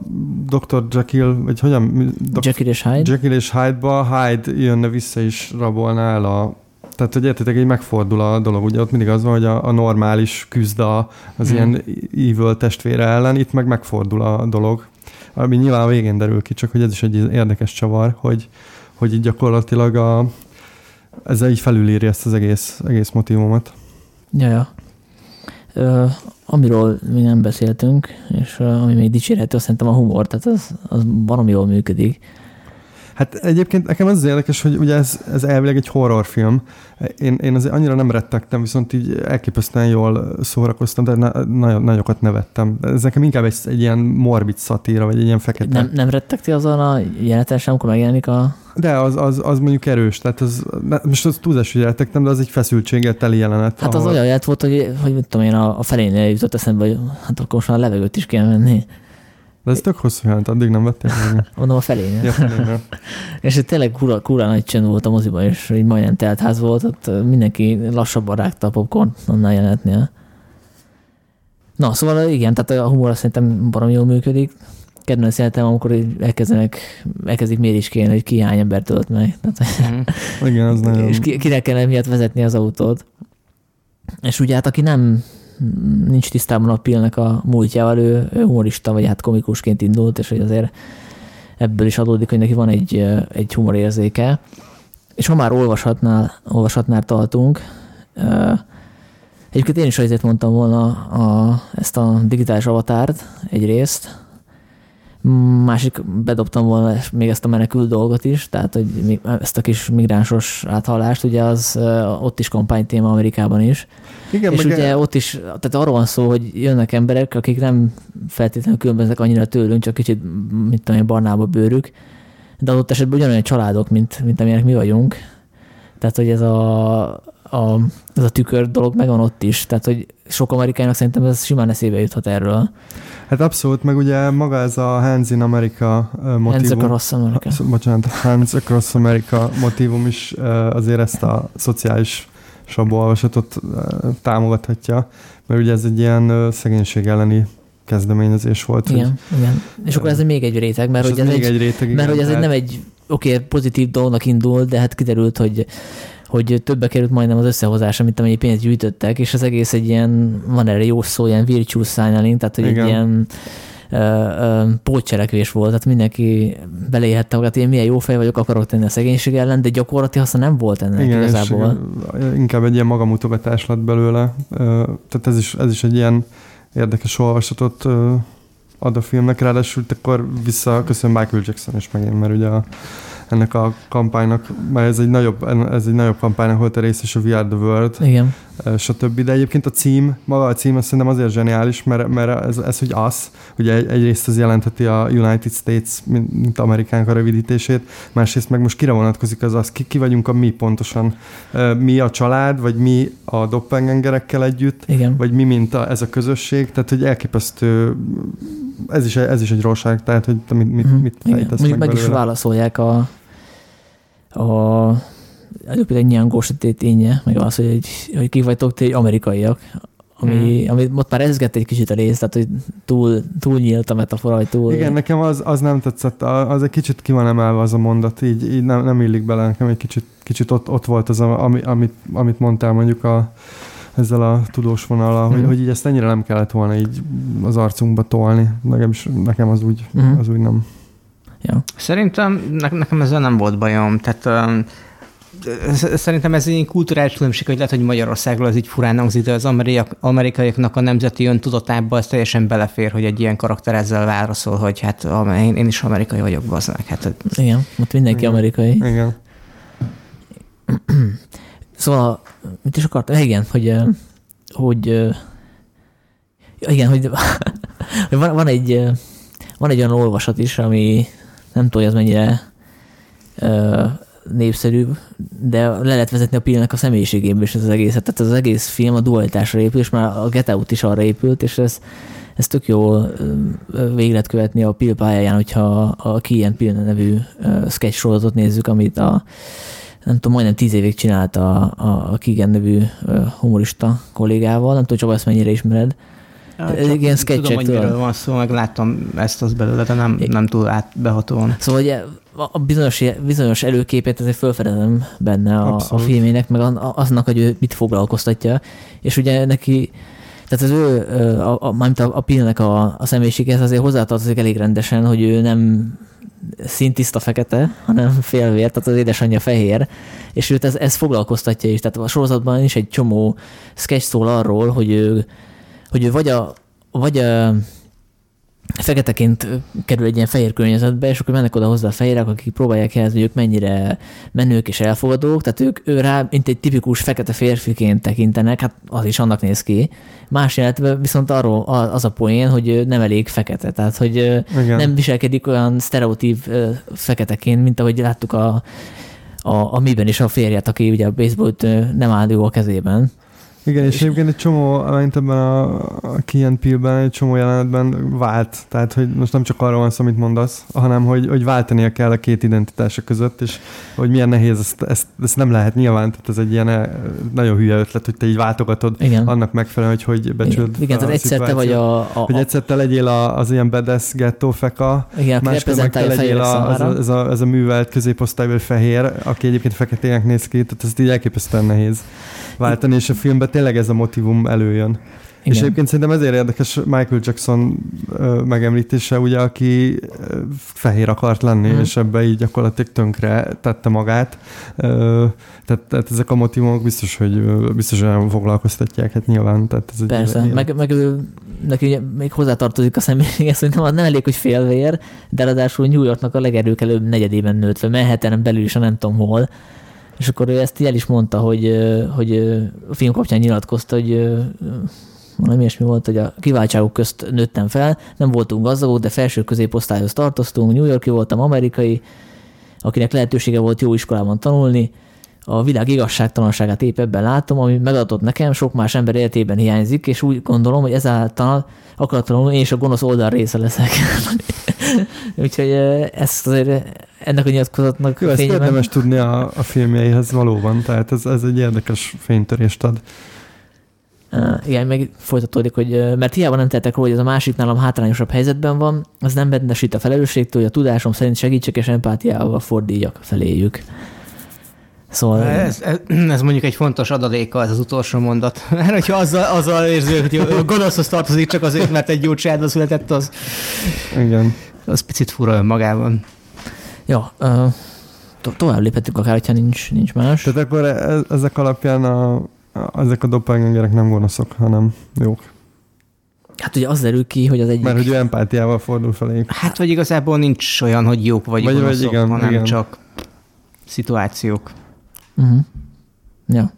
doktor Jekyll, vagy hogyan? Dok- Jekyll és Hyde? Jekyll és Hyde-ba Hyde jönne vissza is rabolná el a... Tehát, hogy értitek, így megfordul a dolog. Ugye ott mindig az van, hogy a, a normális küzd az mm. ilyen evil testvére ellen, itt meg megfordul a dolog. Ami nyilván a végén derül ki, csak hogy ez is egy érdekes csavar, hogy, hogy így gyakorlatilag a, ezzel így felülírja ezt az egész, egész motívumot. Jaja. Ö, amiről mi nem beszéltünk, és uh, ami még dicsérhető, szerintem a humor, tehát az, az valami jól működik. Hát egyébként nekem az az érdekes, hogy ugye ez, ez elvileg egy horrorfilm. Én, én azért annyira nem rettegtem, viszont így elképesztően jól szórakoztam, de na, na, nagyokat nevettem. Ez nekem inkább egy, egy ilyen morbid szatíra, vagy egy ilyen fekete... Nem, nem rettegti azon a jelenetesen, amikor megjelenik a... De az, az, az mondjuk erős, tehát az, most az túlzás, hogy rettegtem, de az egy feszültséggel teli jelenet. Hát ahol... az olyan jelenet volt, hogy, hogy mit tudom én, a, a felénél jutott eszembe, hogy hát akkor most már a levegőt is kell menni. De ez tök hosszú jelent, addig nem vettél meg. Mondom, a felénél. Ja, felénél. És tényleg kurá, kurá nagy csönd volt a moziban, és így majdnem teltház volt, ott mindenki lassabban rágta a popcorn annál jelenetnél. Na, szóval igen, tehát a humor szerintem baromi jól működik. Kedvenc jelentem, amikor elkezdenek, elkezdik mériskéni, hogy ki hány embert ölt meg. Tehát, mm. igen, az nagyon... És ki, kinek kellene miatt vezetni az autót. És ugye hát, aki nem... nincs tisztában a Peele-nek a múltjával, ő, ő humorista, vagy hát komikusként indult, és hogy azért ebből is adódik, hogy neki van egy, egy humorérzéke. És ha már olvashatnál, olvashatnál tartunk, egyébként én is azért mondtam volna a, ezt a digitális avatárt egyrészt, másik bedobtam volna még ezt a menekült dolgot is, tehát hogy ezt a kis migránsos áthallást, ugye az ott is kampánytéma Amerikában is. Igen, és ugye el... ott is, tehát arról van szó, hogy jönnek emberek, akik nem feltétlenül különböznek annyira tőlünk, csak kicsit, mit tudom én, barnába bőrük, de adott esetben ugyanolyan családok, mint, mint amilyenek mi vagyunk. Tehát, hogy ez a, a, ez a tükör dolog megvan ott is. Tehát, hogy sok amerikainak szerintem ez simán eszébe juthat erről. Hát abszolút, meg ugye maga ez a Hands in America motívum. Hands across America. Bocsánat, Hands across America motívum is azért ezt a szociális sabóolvasatot támogathatja, mert ugye ez egy ilyen szegénység elleni kezdeményezés volt. Igen, hogy, igen. És akkor ez még egy réteg, mert hogy ez, egy, egy réteg, mert igen, hogy ez tehát... egy, nem egy oké, okay, pozitív dolognak indul, de hát kiderült, hogy hogy többbe került majdnem az összehozása, mint amennyi pénzt gyűjtöttek, és az egész egy ilyen, van erre jó szó, ilyen virtue signaling, tehát hogy egy ilyen pótcselekvés volt, tehát mindenki beléhette magát, én milyen jó fej vagyok, akarok tenni a szegénység ellen, de gyakorlati haszna nem volt ennek. Igen, igazából. Inkább egy ilyen magamutogatás lett belőle, tehát ez is, ez is egy ilyen érdekes olvasatot ad a filmnek, ráadásul akkor visszaköszön Michael Jackson is megint, mert ugye a, ennek a kampánynak, mert ez egy nagyobb, ez egy nagyobb kampánynak volt a rész, és a We Are The World, igen, stb. De egyébként a cím, maga a cím, azt szerintem azért zseniális, mert, mert ez, ez, hogy Us, ugye egy, egyrészt ez jelentheti a United States, mint, mint Amerikánk a rövidítését, másrészt meg most kire vonatkozik az az, ki, ki vagyunk a mi pontosan, mi a család, vagy mi a doppengengerekkel együtt, igen, vagy mi mint a, ez a közösség, tehát hogy elképesztő, ez is, ez is egy róság, tehát hogy mit, mit, mm-hmm. mit fejtesz meg, meg is válaszolják a a Lupita Nyong'o téténye, meg az, hogy, egy, hogy kik vagytok ti, amerikaiak, ami, mm. ami ott már ezgett egy kicsit a rész, tehát hogy túl, túl nyílt a metafora, vagy túl... Igen, nekem az, az nem tetszett, az egy kicsit ki van emelve az a mondat, így, így nem, nem illik bele, nekem egy kicsit, kicsit ott, ott volt az, ami, amit, amit mondtál mondjuk a, ezzel a tudós vonallal, mm. hogy, hogy így ezt ennyire nem kellett volna így az arcunkba tolni, legalábbis nekem az úgy, mm. az úgy nem... Ja. Szerintem ne- nekem ezzel nem volt bajom, tehát um, szerintem ez egy kulturális különbség, hogy lehet, hogy Magyarországról ez így furán hangzik, de az ameriak- amerikaiaknak a nemzeti öntudatában ez teljesen belefér, hogy egy ilyen karakter ezzel válaszol, hogy hát én, én is amerikai vagyok, bazdmeg. Hát, igen, ott mindenki igen. amerikai. Igen. Szóval, mit is akartam? Igen, hogy, hogy igen, hogy van, van egy van egy olyan olvasat is, ami nem tudom, hogy az mennyire ö, népszerű, de le lehet vezetni a Peele-nek a személyiségébe is ez az egészet. Tehát az egész film a dualitásra épül, és már a Get Out is arra épült, és ez, ez tök jól végig lehet követni a Peele pályáján, hogyha a Key and Peele nevű sketch sorozatot nézzük, amit a nem tudom, majdnem tíz évig csinálta a, a Key nevű humorista kollégával. Nem tudom, Csaba, ezt mennyire ismered. Ilyen tudom, hogy miről van szó, meg láttam ezt az belőle, de nem, nem túl átbehatóan. Szóval ugye a bizonyos, bizonyos előképét azért felfedezem benne a, a filmének, meg aznak, hogy ő mit foglalkoztatja. És ugye neki, tehát az ő, a, a, a, a Peele-nek a, a személyiséghez azért hozzátartozik elég rendesen, hogy ő nem színtiszta fekete, hanem félvér, tehát az édesanyja fehér, és őt ez, ez foglalkoztatja is. Tehát a sorozatban is egy csomó sketch szól arról, hogy ő hogy ő vagy a, vagy a feketeként kerül egy ilyen fehér környezetbe, és akkor mennek oda hozzá a fehérek, akik próbálják jelezni, hogy ők mennyire menők és elfogadók, tehát ők ő rá, mint egy tipikus fekete férfiként tekintenek, hát az is annak néz ki. Más jelenetben viszont arról az a poén, hogy nem elég fekete, tehát hogy igen, nem viselkedik olyan sztereotíp feketeként, mint ahogy láttuk a, a, a miben is a férjet, aki ugye a baseballt nem áll jó a kezében. Igen, és egyébként egy csomó, amint ebben a, a Key and Peele-ben egy csomó jelenetben vált. Tehát, hogy most nem csak arról van szó, amit mondasz, hanem, hogy, hogy váltania kell a két identitása között, és hogy milyen nehéz, ezt, ezt, ezt nem lehet nyilván. Tehát ez egy ilyen nagyon hülye ötlet, hogy te így váltogatod, igen, annak megfelelően, hogy hogy becsüld. Igen, igen, tehát egyszer te vagy a... a hogy egyszer te legyél a, az ilyen badass ghetto feka, máskor meg te legyél a, az, a, ez, a, ez a művelt középosztálybeli fehér, aki egyébként feketének néz ki, tehát ezt így elképesztően nehéz váltani, és a filmben tényleg ez a motivum előjön. Igen. És egyébként szerintem ezért érdekes Michael Jackson megemlítése, ugye, aki fehér akart lenni, mm. és ebbe így gyakorlatilag tönkre tette magát. Tehát, tehát ezek a motivumok biztos, hogy biztosan foglalkoztatják, hát nyilván. Tehát ez persze, egy, meg, meg neki még hozzátartozik a személyiséghez, hogy nem, nem elég, hogy félvér, de ráadásul New Yorknak a legerőkelőbb negyedében nőtt fel, Manhattanen belül is, nem tudom hol. És akkor ő ezt el is mondta, hogy, hogy a film kapcsán nyilatkozta, hogy valami ilyesmi volt, hogy a kiváltságok közt nőttem fel, nem voltunk gazdagok, de felső középosztályhoz tartoztunk, New Yorki voltam, amerikai, akinek lehetősége volt jó iskolában tanulni, a világ igazságtalanságát épp ebben látom, ami megadatott nekem, sok más ember életében hiányzik, és úgy gondolom, hogy ezáltal akaratlanul én is a gonosz oldal része leszek. Úgyhogy ezt azért ennek a nyilatkozatnak jó, a fényben... Ezt érdemes tudni a, a filmjeihez valóban, tehát ez, ez egy érdekes fénytörést ad. Igen, meg folytatódik, hogy mert hiába nem tettek róla, hogy ez a másik nálam hátrányosabb helyzetben van, az nem mentesít a felelősségtől, hogy a tudásom szerint segítsek és empátiával forduljak feléjük. Szóval... Ez, ez, ez mondjuk egy fontos adaléka, ez az utolsó mondat. Mert hogyha azzal, azzal érző, hogy gonoszhoz tartozik csak azért, mert egy jó családba született, az... Igen. Az picit fura önmagában. Ja, uh, to- tovább léphetünk akár, hogyha nincs, nincs más. Tehát akkor e- ezek alapján a, a, ezek a doppelgängerek nem gonoszok, hanem jók. Hát ugye az derül ki, hogy az egyik... Mert hogy ő empátiával fordul feléjük. Hát vagy igazából nincs olyan, hogy jók vagy, vagy gonoszok, vagy igen, hanem igen. Csak szituációk. Uh-huh. Ja.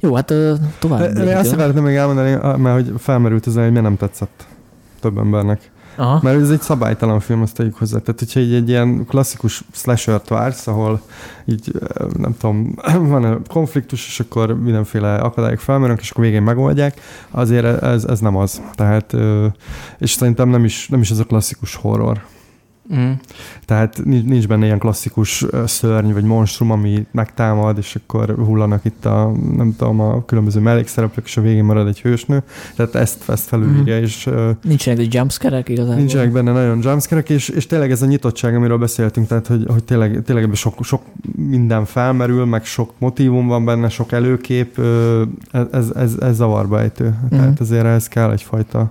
Jó, hát uh, tovább. De, azt akartam még elmondani, mert hogy felmerült az, hogy miért nem tetszett több embernek. Aha. Mert ez egy szabálytalan film, azt tegyük hozzá. Tehát, hogyha egy, egy ilyen klasszikus slashert vársz, ahol így, nem tudom, van a konfliktus, és akkor mindenféle akadályok felmerülnek, és akkor végén megoldják, azért ez, ez nem az. Tehát, és szerintem nem is, nem is ez a klasszikus horror. Mm. Tehát nincs benne ilyen klasszikus szörny, vagy monstrum, ami megtámad, és akkor hullanak itt a, nem tudom, a különböző mellékszereplők, és a végén marad egy hősnő. Tehát ezt, ezt felülírja, mm. és... Nincsenek egy jumpscare-ek igazából? Nincsenek benne nagyon jumpscare-ek, és, és tényleg ez a nyitottság, amiről beszéltünk, tehát, hogy, hogy tényleg, tényleg ebben sok, sok minden felmerül, meg sok motívum van benne, sok előkép, ez, ez, ez, ez zavarba ejtő. Mm. Tehát ezért ez kell egyfajta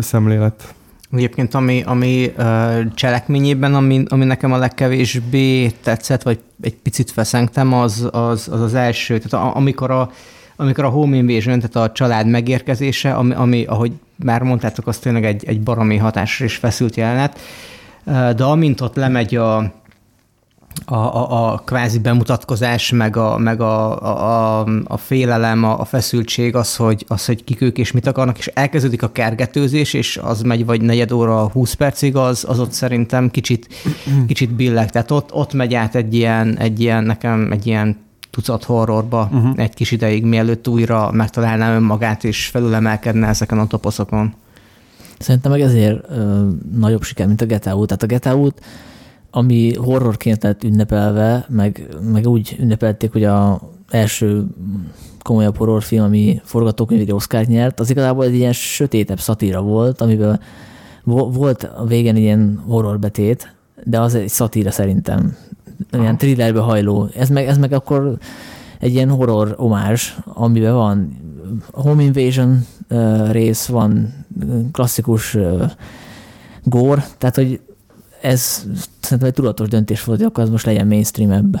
szemlélet. Egyébként ami, ami uh, cselekményében, ami, ami nekem a legkevésbé tetszett, vagy egy picit feszengtem, az az, az, az első. Tehát a, amikor, a, amikor a home invasion, tehát a család megérkezése, ami, ami ahogy már mondtátok, az tényleg egy, egy baromi hatásra és feszült jelenet, uh, de amint ott lemegy a, a, a, a kvázi bemutatkozás, meg a, meg a, a, a, a félelem, a, a feszültség, az hogy, az, hogy kik ők és mit akarnak, és elkezdődik a kergetőzés, és az megy vagy negyed óra, húsz percig, az, az ott szerintem kicsit, kicsit billeg. Tehát ott, ott megy át egy ilyen, egy ilyen, nekem egy ilyen tucat horrorba uh-huh. egy kis ideig, mielőtt újra megtalálná önmagát, és felülemelkedne ezeken a toposzokon. Szerintem meg ezért ö, nagyobb siker, mint a Get Out. Tehát a Get Out, ami horrorként lett ünnepelve, meg, meg úgy ünnepelték, hogy az első komolyabb horrorfilm, ami forgatókönyvére Oscart nyert, az igazából egy ilyen sötétebb szatíra volt, amiben volt a végén ilyen horrorbetét, de az egy szatíra szerintem, ilyen thrillerbe hajló. Ez meg, ez meg akkor egy ilyen horror omázs, amiben van home invasion uh, rész, van klasszikus uh, gore, tehát hogy ez szerintem egy tudatos döntés volt, hogy akkor az most legyen mainstream-ebb.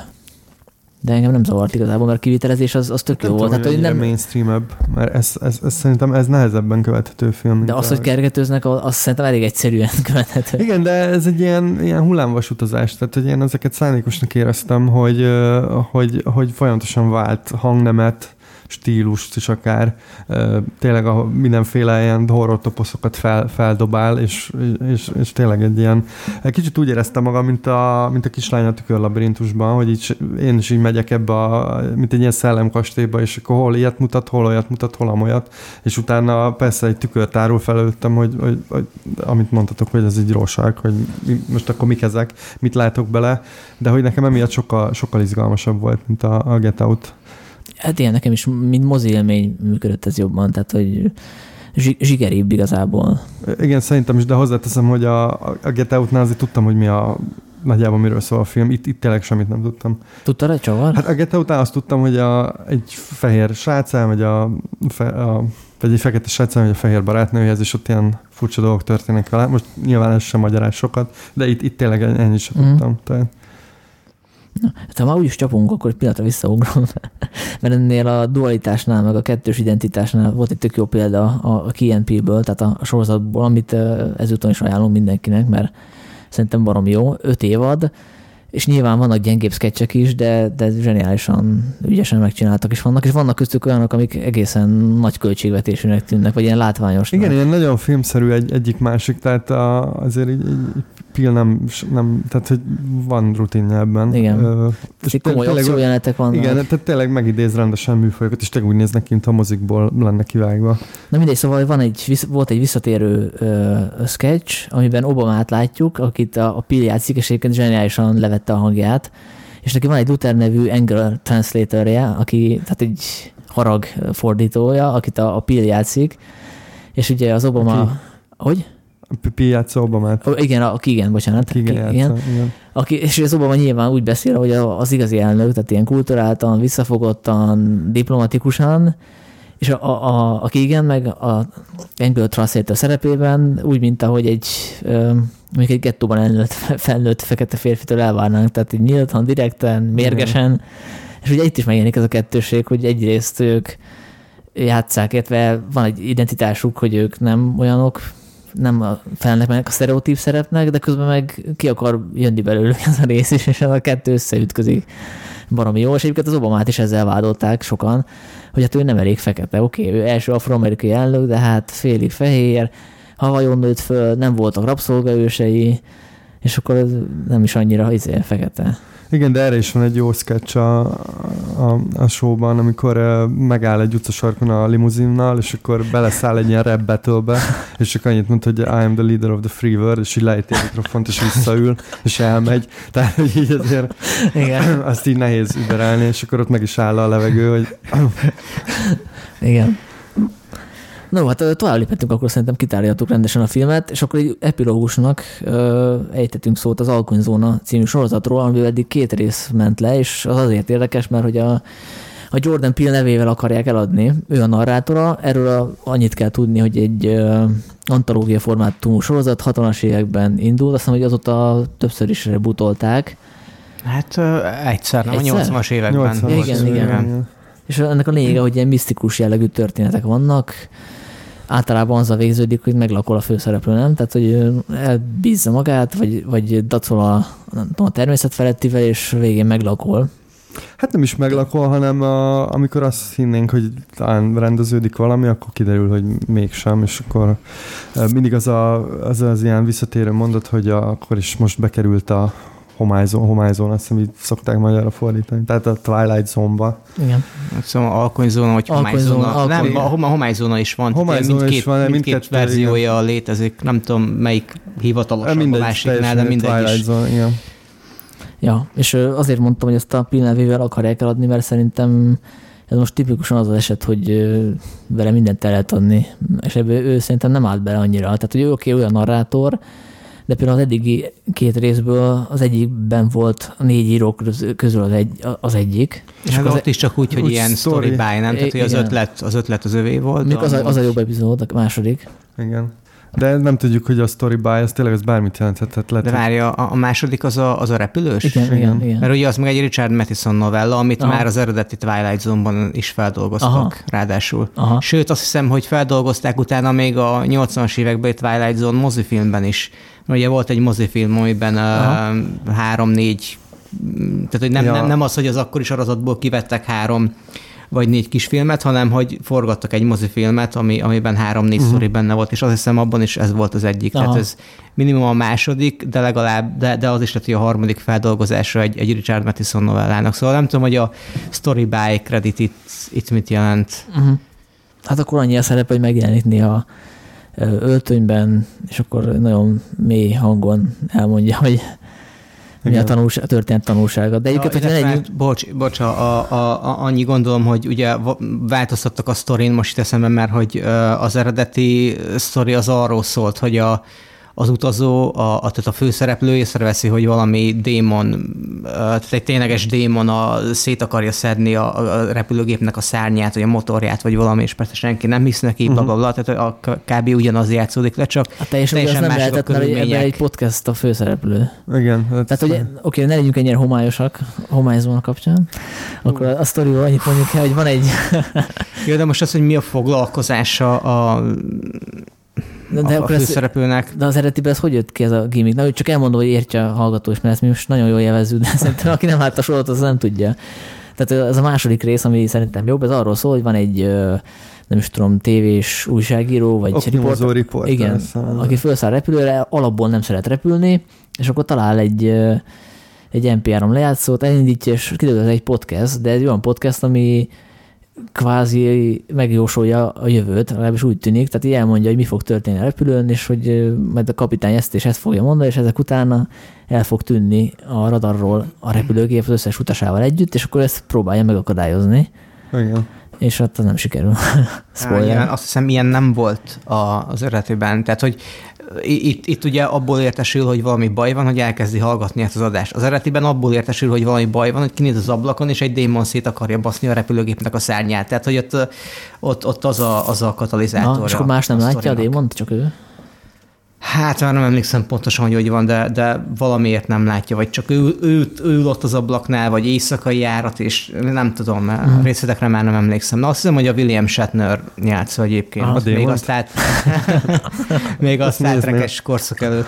De engem nem zavart igazából, mert a kivitelezés az, az tök jó volt. Tehát, hogy nem mainstream-ebb, mert ez, ez, ez, szerintem ez nehezebben követhető film. De az, hogy kergetőznek, az szerintem elég egyszerűen követhető. Igen, de ez egy ilyen, ilyen hullámvas utazás, tehát hogy én ezeket szándékosnak éreztem, hogy, hogy, hogy folyamatosan vált hangnemet, stílust is akár, tényleg a mindenféle ilyen horror toposzokat fel, feldobál, és, és, és tényleg egy ilyen, kicsit úgy éreztem magam, mint a, mint a kislány a tükörlabirintusban, hogy így, én is így megyek ebbe a, mint egy ilyen szellemkastélyba, és akkor hol ilyet mutat, hol olyat mutat, hol amolyat, és utána persze egy tükör tárul felőttem, hogy, hogy, hogy amit mondtatok, hogy ez egy róság, hogy most akkor mik ezek, mit látok bele, de hogy nekem emiatt sokkal, sokkal izgalmasabb volt, mint a, a Get Out. Hát ilyen nekem is, mint mozi élmény működött ez jobban, tehát hogy zsigeribb igazából. Igen, szerintem is, de hozzáteszem, hogy a, a Get Out-nál azért tudtam, hogy mi a nagyjából miről szól a film. Itt, itt tényleg semmit nem tudtam. Tudtad a csavar? Hát a Get Out-nál azt tudtam, hogy a, egy fehér srác elmegy a, fe, a vagy egy fekete srác elmegy a fehér barátnőhez, és ott ilyen furcsa dolgok történnek vele. Most nyilván ez sem magyaráz sokat, de itt, itt tényleg ennyit sem mm. tudtam. Tehát... Na, hát ha már úgyis csapunk, akkor egy pillanatra visszaugrom, mert ennél a dualitásnál, meg a kettős identitásnál volt egy tök jó példa a Key and Peele-ből, tehát a sorozatból, amit ezúton is ajánlom mindenkinek, mert szerintem baromi jó, öt évad, és nyilván vannak gyengébb sketchek is, de, de zseniálisan, ügyesen megcsináltak is vannak, és vannak köztük olyanok, amik egészen nagy költségvetésűnek tűnnek, vagy ilyen látványosnak. Igen, ilyen nagyon filmszerű egy, egyik-másik, tehát a, azért így, így Pil nem, nem, tehát hogy van rutinja ebben. Igen. Ö, és komoly akciójelenetek vannak. Igen, tehát tényleg megidéz rendesen műfajokat, és tényleg úgy néznek ki, mint a mozikból lenne kivágva. Na mindegy, szóval van egy, volt egy visszatérő ö, sketch, amiben Obamát látjuk, akit a, a Pil játszik, és egyébként zseniálisan levette a hangját, és neki van egy Luther nevű Angel Translator-je, aki, tehát egy harag fordítója, akit a, a Pil játszik, és ugye az Obama... Aki? Hogy? Peele játsza Obamát. Oh, igen, aki igen, bocsánat. Aki igen, játsza, igen. igen. Aki, és az Obama nyilván úgy beszél, hogy az igazi elnök, tehát ilyen kulturáltan, visszafogottan, diplomatikusan, és a, a, a, aki igen, meg a Engel Translator szerepében úgy, mint ahogy egy, mondjuk egy gettóban elnőtt, felnőtt fekete férfitől elvárnánk, tehát így nyíltan, direkten, mérgesen, igen. És ugye itt is megjelenik ez a kettőség, hogy egyrészt ők játsszák, illetve van egy identitásuk, hogy ők nem olyanok, nem felelnek meg a sztereotíp szerepnek, de közben meg ki akar jönni belőlük ez a rész is, és ez a kettő összeütközik. Baromi jó, és egyébként az Obamát is ezzel vádolták sokan, hogy hát ő nem elég fekete, oké, okay, ő első afroamerikai elnök, de hát félig fehér, Havajon nőtt föl, nem voltak rabszolgaősei, és akkor nem is annyira izé, fekete. Igen, de erre is van egy jó sketch a, a, a showban, amikor uh, megáll egy utcasarkon a limuzinnal, és akkor beleszáll egy ilyen rap battle-be, és csak annyit mond, hogy I am the leader of the free world, és így lejti a mikrofont, és visszaül, és elmegy. Tehát így azért igen. Azt így nehéz überelni, és akkor ott meg is áll a levegő, hogy... Igen. No, hát tovább léphetünk, akkor szerintem kitárgyaltuk rendesen a filmet, és akkor egy epilógusnak ö, ejtettünk szót az Alkonyzóna című sorozatról, amiben eddig két rész ment le, és az azért érdekes, mert hogy a, a Jordan Peele nevével akarják eladni, ő a narrátora, erről a, annyit kell tudni, hogy egy ö, antológia formátumú sorozat hatvanas években indult, aztán, hogy azóta többször is rebutolták. Hát ö, egyszer, nem egyszer? A nyolcvanas években. nyolcvanas igen, igen. igen. És ennek a lényege, hogy ilyen misztikus jellegű történetek vannak, általában azzal végződik, hogy meglakol a főszereplő, nem? Tehát, hogy elbízza magát, vagy, vagy dacol a, nem tudom, a természet felettivel, és végén meglakol. Hát nem is meglakol, hanem a, amikor azt hinnénk, hogy talán rendeződik valami, akkor kiderül, hogy mégsem, és akkor mindig az a, az, az ilyen visszatérő mondat, hogy a, akkor is most bekerült a homályzón, homályzón, azt hiszem, így szokták magyarra fordítani. Tehát a Twilight Zone-ba. Igen. Szóval alkonyzóna, vagy homályzóna. Nem, a homályzóna is van. Homályzóna mindkét, is van. Mindkét, mindkét verziója igen. Létezik. Nem tudom, melyik hivatalosabb a másiknál, de mindegy is. Zone, igen. Ja, és azért mondtam, hogy ezt a pillanatával akarják eladni, mert szerintem ez most tipikusan az az eset, hogy vele mindent el lehet adni. És ebből ő szerintem nem állt bele annyira. Tehát, hogy ő oké, okay, olyan narrátor, de például az eddigi két részből az egyikben volt a négy író közül az, egy, az egyik. És hát ott az is csak úgy, hogy úgy ilyen story by, nem? Tehát, hogy az ötlet, az ötlet az övé volt. Még az, a, az a jobb epizód, a második. Igen. De nem tudjuk, hogy a story by, az tényleg az bármit jelenthetett. Lehet, de várja, a, a második az a, az a repülős? Igen, igen, igen, igen. Mert ugye az meg egy Richard Matheson novella, amit aha. már az eredeti Twilight Zone-ban is feldolgoztak, aha. ráadásul. Aha. Sőt, azt hiszem, hogy feldolgozták utána még a nyolcvanas években Twilight Zone mozifilmben is. Ugye volt egy mozifilm, amiben három-négy, tehát hogy nem, ja. nem, nem az, hogy az akkori sorozatból kivettek három vagy négy kisfilmet, hanem hogy forgattak egy mozifilmet, ami, amiben három-négy uh-huh. sztori benne volt, és azt hiszem abban is ez volt az egyik. Aha. Tehát ez minimum a második, de legalább, de, de az is lett, hogy a harmadik feldolgozása egy, egy Richard Matheson novellának. Szóval nem tudom, hogy a story by credit itt, itt mit jelent. Uh-huh. Hát akkor annyi a szerep, hogy megjelenik néha öltönyben, és akkor nagyon mély hangon elmondja, hogy mi a, tanulság, a történet tanulsága. De egyébként, hogy ne egy... Bocs, bocs a, a, a, annyi gondolom, hogy ugye változtattak a sztorin, most eszembe, mert hogy az eredeti sztori az arról szólt, hogy a, az utazó, a, a, tehát a főszereplő észreveszi, hogy valami démon, tehát egy tényleges démon a, szét akarja szedni a, a repülőgépnek a szárnyát, vagy a motorját, vagy valami, és persze senki nem hisz neki, uh-huh. blablabla, tehát a kb. Ugyanaz játszódik le, csak hát teljesen, teljesen mások nem lehetett, a körülmények. Ebben egy podcast a főszereplő. Igen. Hát tehát, hogy oké, ne legyünk ennyire homályosak, homályozóan kapcsán, akkor a, a sztorival annyit mondjuk kell, hogy van egy... Jó, de most az, hogy mi a foglalkozása a... De, a főszereplőnek. De az eredetiben ez hogy jött ki ez a gimmick? Na, úgy csak elmondom, hogy értje a hallgató is, mert ezt mi most nagyon jól jelvezzük, de szerintem aki nem látta sorot, az nem tudja. Tehát ez a második rész, ami szerintem jobb, ez arról szól, hogy van egy, nem is tudom, tévés újságíró, vagy oknyomozó riporter. Igen, aki felszáll repülőre, alapból nem szeret repülni, és akkor talál egy, egy em pé három lejátszót, elindítja, és kiderül, ez egy podcast, de egy olyan podcast, ami kvázi megjósolja a jövőt, legalábbis úgy tűnik, tehát így elmondja, hogy mi fog történni a repülőn, és hogy majd a kapitány ezt és ezt fogja mondani, és ezek utána el fog tűnni a radarról a repülőgép az összes utasával együtt, és akkor ezt próbálja megakadályozni. Igen. És hát nem sikerül. Á, igen, azt hiszem, ilyen nem volt az eredetiben. Tehát, hogy Itt, itt ugye abból értesül, hogy valami baj van, hogy elkezdi hallgatni ezt az adást. Az eredetiben abból értesül, hogy valami baj van, hogy kinyit az ablakon, és egy démon szét akarja baszni a repülőgépnek a szárnyát. Tehát, hogy ott, ott, ott az, a, az a katalizátor. Na, és akkor más nem a látja sztorinak. A démont, csak ő? Hát már nem emlékszem pontosan, hogy hogy van, de, de valamiért nem látja, vagy csak ő, ő, ő ül ott az ablaknál, vagy éjszakai járat, és nem tudom, mm. részletekre már nem emlékszem. Na azt hiszem, hogy a William Shatner játssza egyébként. Ah, még azt át, még azt azt átrekes korszak előtt.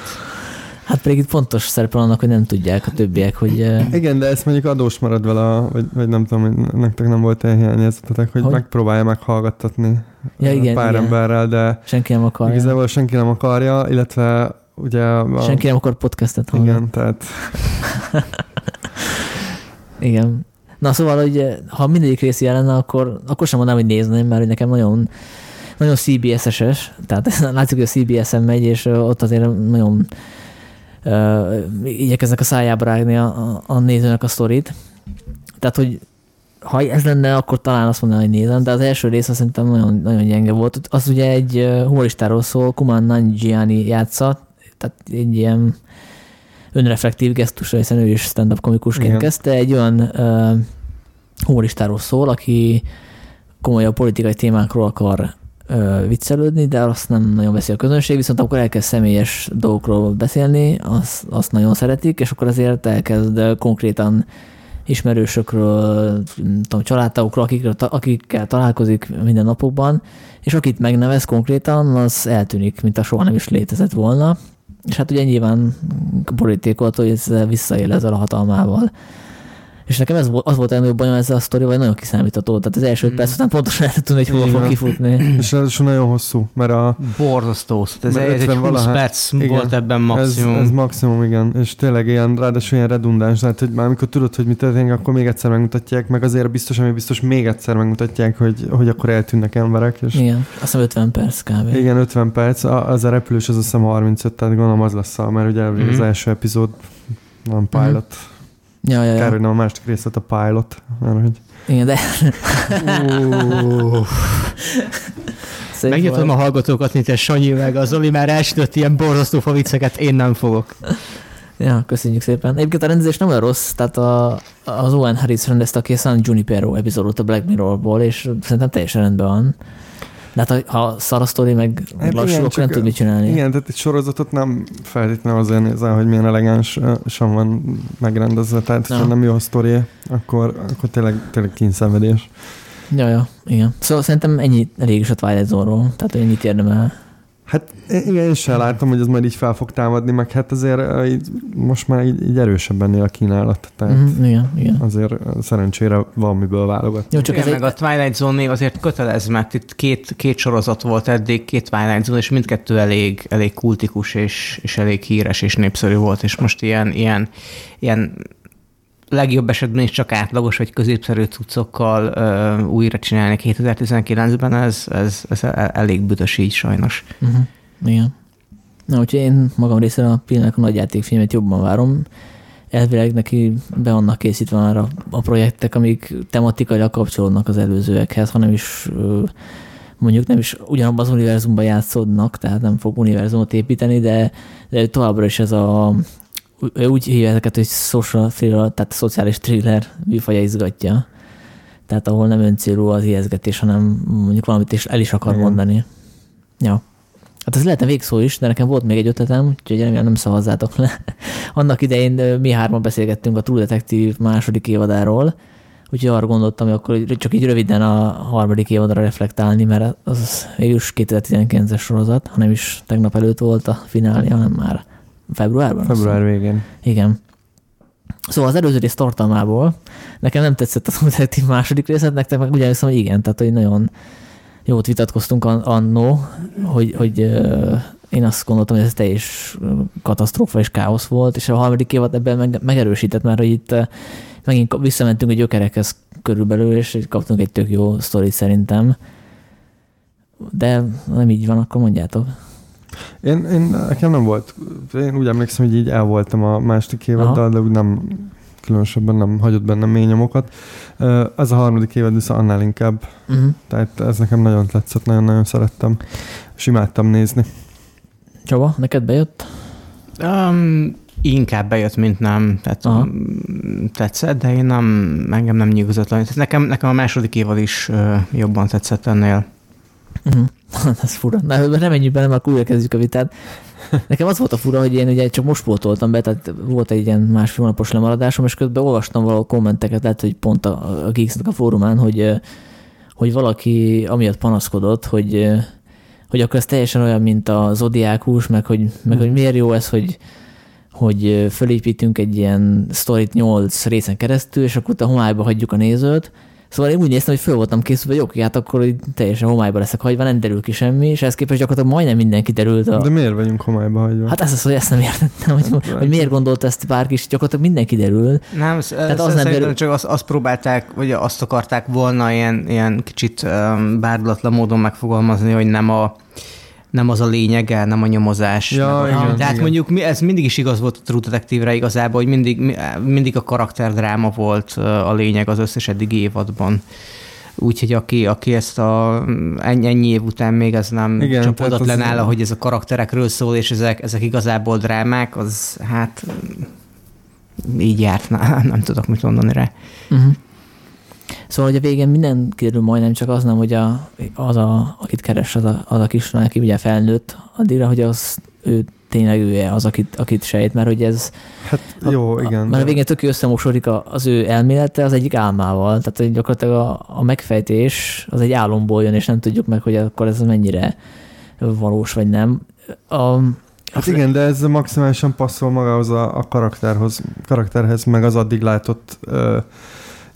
Hát pedig itt fontos szerepel annak, hogy nem tudják a többiek, hogy... Igen, de ezt mondjuk adós marad vele, vagy, vagy nem tudom, nektek nem volt ilyen hiányérzetetek, hogy, hogy megpróbálja meghallgattatni ja, igen, pár igen. emberrel, de... Senki nem akarja. Igazából senki nem akarja, illetve ugye... A... Senki nem akar podcastet hallgatni. Igen, tehát... igen. Na szóval, hogy ha mindegyik rész jelenne, akkor, akkor sem mondanám, hogy nézném, mert nekem nagyon... nagyon cé bé es-es, tehát látszik, hogy a cé bé es-en megy, és ott azért nagyon... Uh, igyekeznek a szájába rágni a, a, a nézőnek a sztorit. Tehát, hogy ha ez lenne, akkor talán azt mondanám, hogy nézem, de az első rész azt szerintem nagyon, nagyon gyenge volt. Az ugye egy humoristáról szól, Kumail Nanjiani játsza, tehát egy ilyen önreflektív gesztusra, hiszen ő is stand-up komikusként igen. kezdte, egy olyan uh, humoristáról szól, aki komolyabb politikai témákról akar viccelődni, de azt nem nagyon veszi a közönség, viszont akkor elkezd személyes dolgokról beszélni, azt, azt nagyon szeretik, és akkor azért elkezd konkrétan ismerősökről, tudom, családtagokról, akikkel, akikkel találkozik minden napokban, és akit megnevez konkrétan, az eltűnik, mint a soha nem is létezett volna. És hát ugye nyilván politikoltól, hogy ez visszaél ezzel a hatalmával. És nekem ez volt, az volt a legnagyobb bajom ezzel a sztorival, hogy nagyon kiszámítható. Tehát az első perc után pontosan lehet tudni, hogy hova igen. fog kifutni. És ez nagyon hosszú, mert a... Borzasztó. Ez egy húsz perc igen, volt ebben maximum. Ez, ez maximum, igen. És tényleg ilyen, ráadásul ilyen redundáns. Tehát, hogy már amikor tudod, hogy mi történik, akkor még egyszer megmutatják, meg azért biztos, ami biztos még egyszer megmutatják, hogy, hogy akkor eltűnnek emberek. És... Igen, azt hiszem ötven perc kb. Igen, ötven perc. A, az a repülős, az azt hiszem harmincöt, tehát gondolom az lesz, mert ugye mm-hmm. az első epizód van pilot. Mm-hmm. Ja, ja, ja. Kár, hogy nem a másik részlet a pilot. Mert, hogy... Igen, de... Megjöttem a hallgatókat, mint a Sanyi meg a Zoli, már elsütött ilyen borzasztó favicceket, én nem fogok. Ja, köszönjük szépen. Egyébként a rendezés nem olyan rossz, tehát a, az Owen Harris rendezte, aki a San Junipero epizódot a Black Mirrorból, és szerintem teljesen rendben van. De hát ha szar a sztori meg hát lassú, akkor nem tud mit csinálni. Igen, tehát egy sorozatot nem feltétlenül azért nézel, hogy milyen elegánsan van megrendezve. Tehát, ha nem jó a sztori, akkor, akkor tényleg, tényleg kínszenvedés. Jaja, ja, igen. Szóval szerintem ennyi elég is a Twilight Zone-ról. Tehát, hogy mit érdemel. Hát igen, én sem látom, hogy ez majd így fel fog támadni, meg hát azért így, most már így, így erősebben él a kínálat. Tehát mm, igen, igen. azért szerencsére valamiből válogat. Jó, csak igen, ez meg egy... a Twilight Zone név azért kötelez, mert itt két, két sorozat volt eddig, két Twilight Zone, és mindkettő elég, elég kultikus, és, és elég híres, és népszerű volt, és most ilyen, ilyen, ilyen legjobb esetben is csak átlagos, vagy középszerű cuccokkal ö, újra csinálni kétezer-tizenkilencben, ez, ez, ez elég büdös így sajnos. Uh-huh. Igen. Na, úgyhogy én magam részéről a Peele-nek a nagyjátékfilmet jobban várom. Elvileg neki be vannak készítve már a, a projektek, amik tematikailag kapcsolódnak az előzőekhez, hanem is ö, mondjuk nem is ugyanabban az univerzumban játszódnak, tehát nem fog univerzumot építeni, de, de továbbra is ez a úgy hívja ezeket, hogy social thriller, tehát szociális thriller műfaja izgatja. Tehát ahol nem öncélú az ijesztgetés, hanem mondjuk valamit is el is akar igen. mondani. Ja. Hát ez lehetne végszó is, de nekem volt még egy ötletem, úgyhogy remélem nem szavazzátok le. Annak idején mi hárman beszélgettünk a True Detective második évadáról, úgyhogy arra gondoltam, hogy akkor csak így röviden a harmadik évadra reflektálni, mert az végülis kétezer-tizenkilences sorozat, hanem is tegnap előtt volt a finálja, hanem már februárban? Február végén. Igen. Szóval az előző rész tartalmából nekem nem tetszett a True második részlet, nektek meg ugyanúgy szóval igen, tehát hogy nagyon jót vitatkoztunk annó, hogy, hogy euh, én azt gondoltam, hogy ez teljes katasztrófa és káosz volt, és a harmadik évad ebben meg, megerősített, mert hogy itt megint visszamentünk a gyökerekhez körülbelül, és kaptunk egy tök jó sztorit szerintem. De nem így van, akkor mondjátok. Én, én nekem nem volt, én úgy emlékszem, hogy így el voltam a második évaddal, de úgy nem, különösebben nem hagyott bennem mély nyomokat. Ez a harmadik évad viszont annál inkább. Uh-huh. Tehát ez nekem nagyon tetszett, nagyon-nagyon szerettem, és imádtam nézni. Csaba, neked bejött? Um, inkább bejött, mint nem. Tehát tetszett, de én nem, engem nem nyugodotlan. Nekem, nekem a második évad is uh, jobban tetszett ennél. Uh-huh. Ez fura. Na, nem menjünk bele, mert újra kezdjük a vitát. Nekem az volt a fura, hogy én ugye csak most pótoltam be, tehát volt egy ilyen másfél hónapos lemaradásom, és közben olvastam valahol kommenteket, lehet, hogy pont a, a Gigsnek a fórumán, hogy, hogy valaki amiatt panaszkodott, hogy, hogy akkor ez teljesen olyan, mint a zodiákus, meg hogy, meg hogy miért jó ez, hogy, hogy fölépítünk egy ilyen sztorit nyolc részen keresztül, és akkor utána homályba hagyjuk a nézőt. Szóval én úgy néztem, hogy föl voltam készülve, hogy oké, hát akkor teljesen homályba leszek hagyva, nem derül ki semmi, és ehhez képest gyakorlatilag majdnem minden kiderült. A... De miért vagyunk homályba hagyva? Hát ez az, hogy ezt nem értettem, hogy, hát, hogy miért gondolt ezt bárki, és gyakorlatilag minden kiderül. Nem, tehát az nem derül... csak azt, azt próbálták, vagy azt akarták volna ilyen, ilyen kicsit bárdatlan módon megfogalmazni, hogy nem a... nem az a lényege, nem a nyomozás. Ja, nem igen, a... Tehát igen. Mondjuk mi, ez mindig is igaz volt a True Detective-re igazából, hogy mindig, mindig a karakterdráma volt a lényeg az összes eddigi évadban. Úgyhogy aki, aki ezt a ennyi, ennyi év után még ez nem igen, csak odatlen áll, hogy ez a karakterekről szól, és ezek, ezek igazából drámák, az hát így járt. Na, nem tudok mit mondani rá. Uh-huh. Szóval, hogy a végén minden kiderül majdnem, csak az nem, hogy a, az, a, akit keres, az a, az a kislány, aki ugye felnőtt addigra, hogy az ő tényleg ő az, akit, akit sejt, mert hogy ez... Hát jó, a, igen. A, mert a végén tök összemosodik az ő elmélete az egyik álmával, tehát hogy gyakorlatilag a, a megfejtés az egy álomból jön, és nem tudjuk meg, hogy akkor ez mennyire valós, vagy nem. A, Hát igen, de ez maximálisan passzol magához a, a karakterhoz, karakterhez, meg az addig látott... Ö,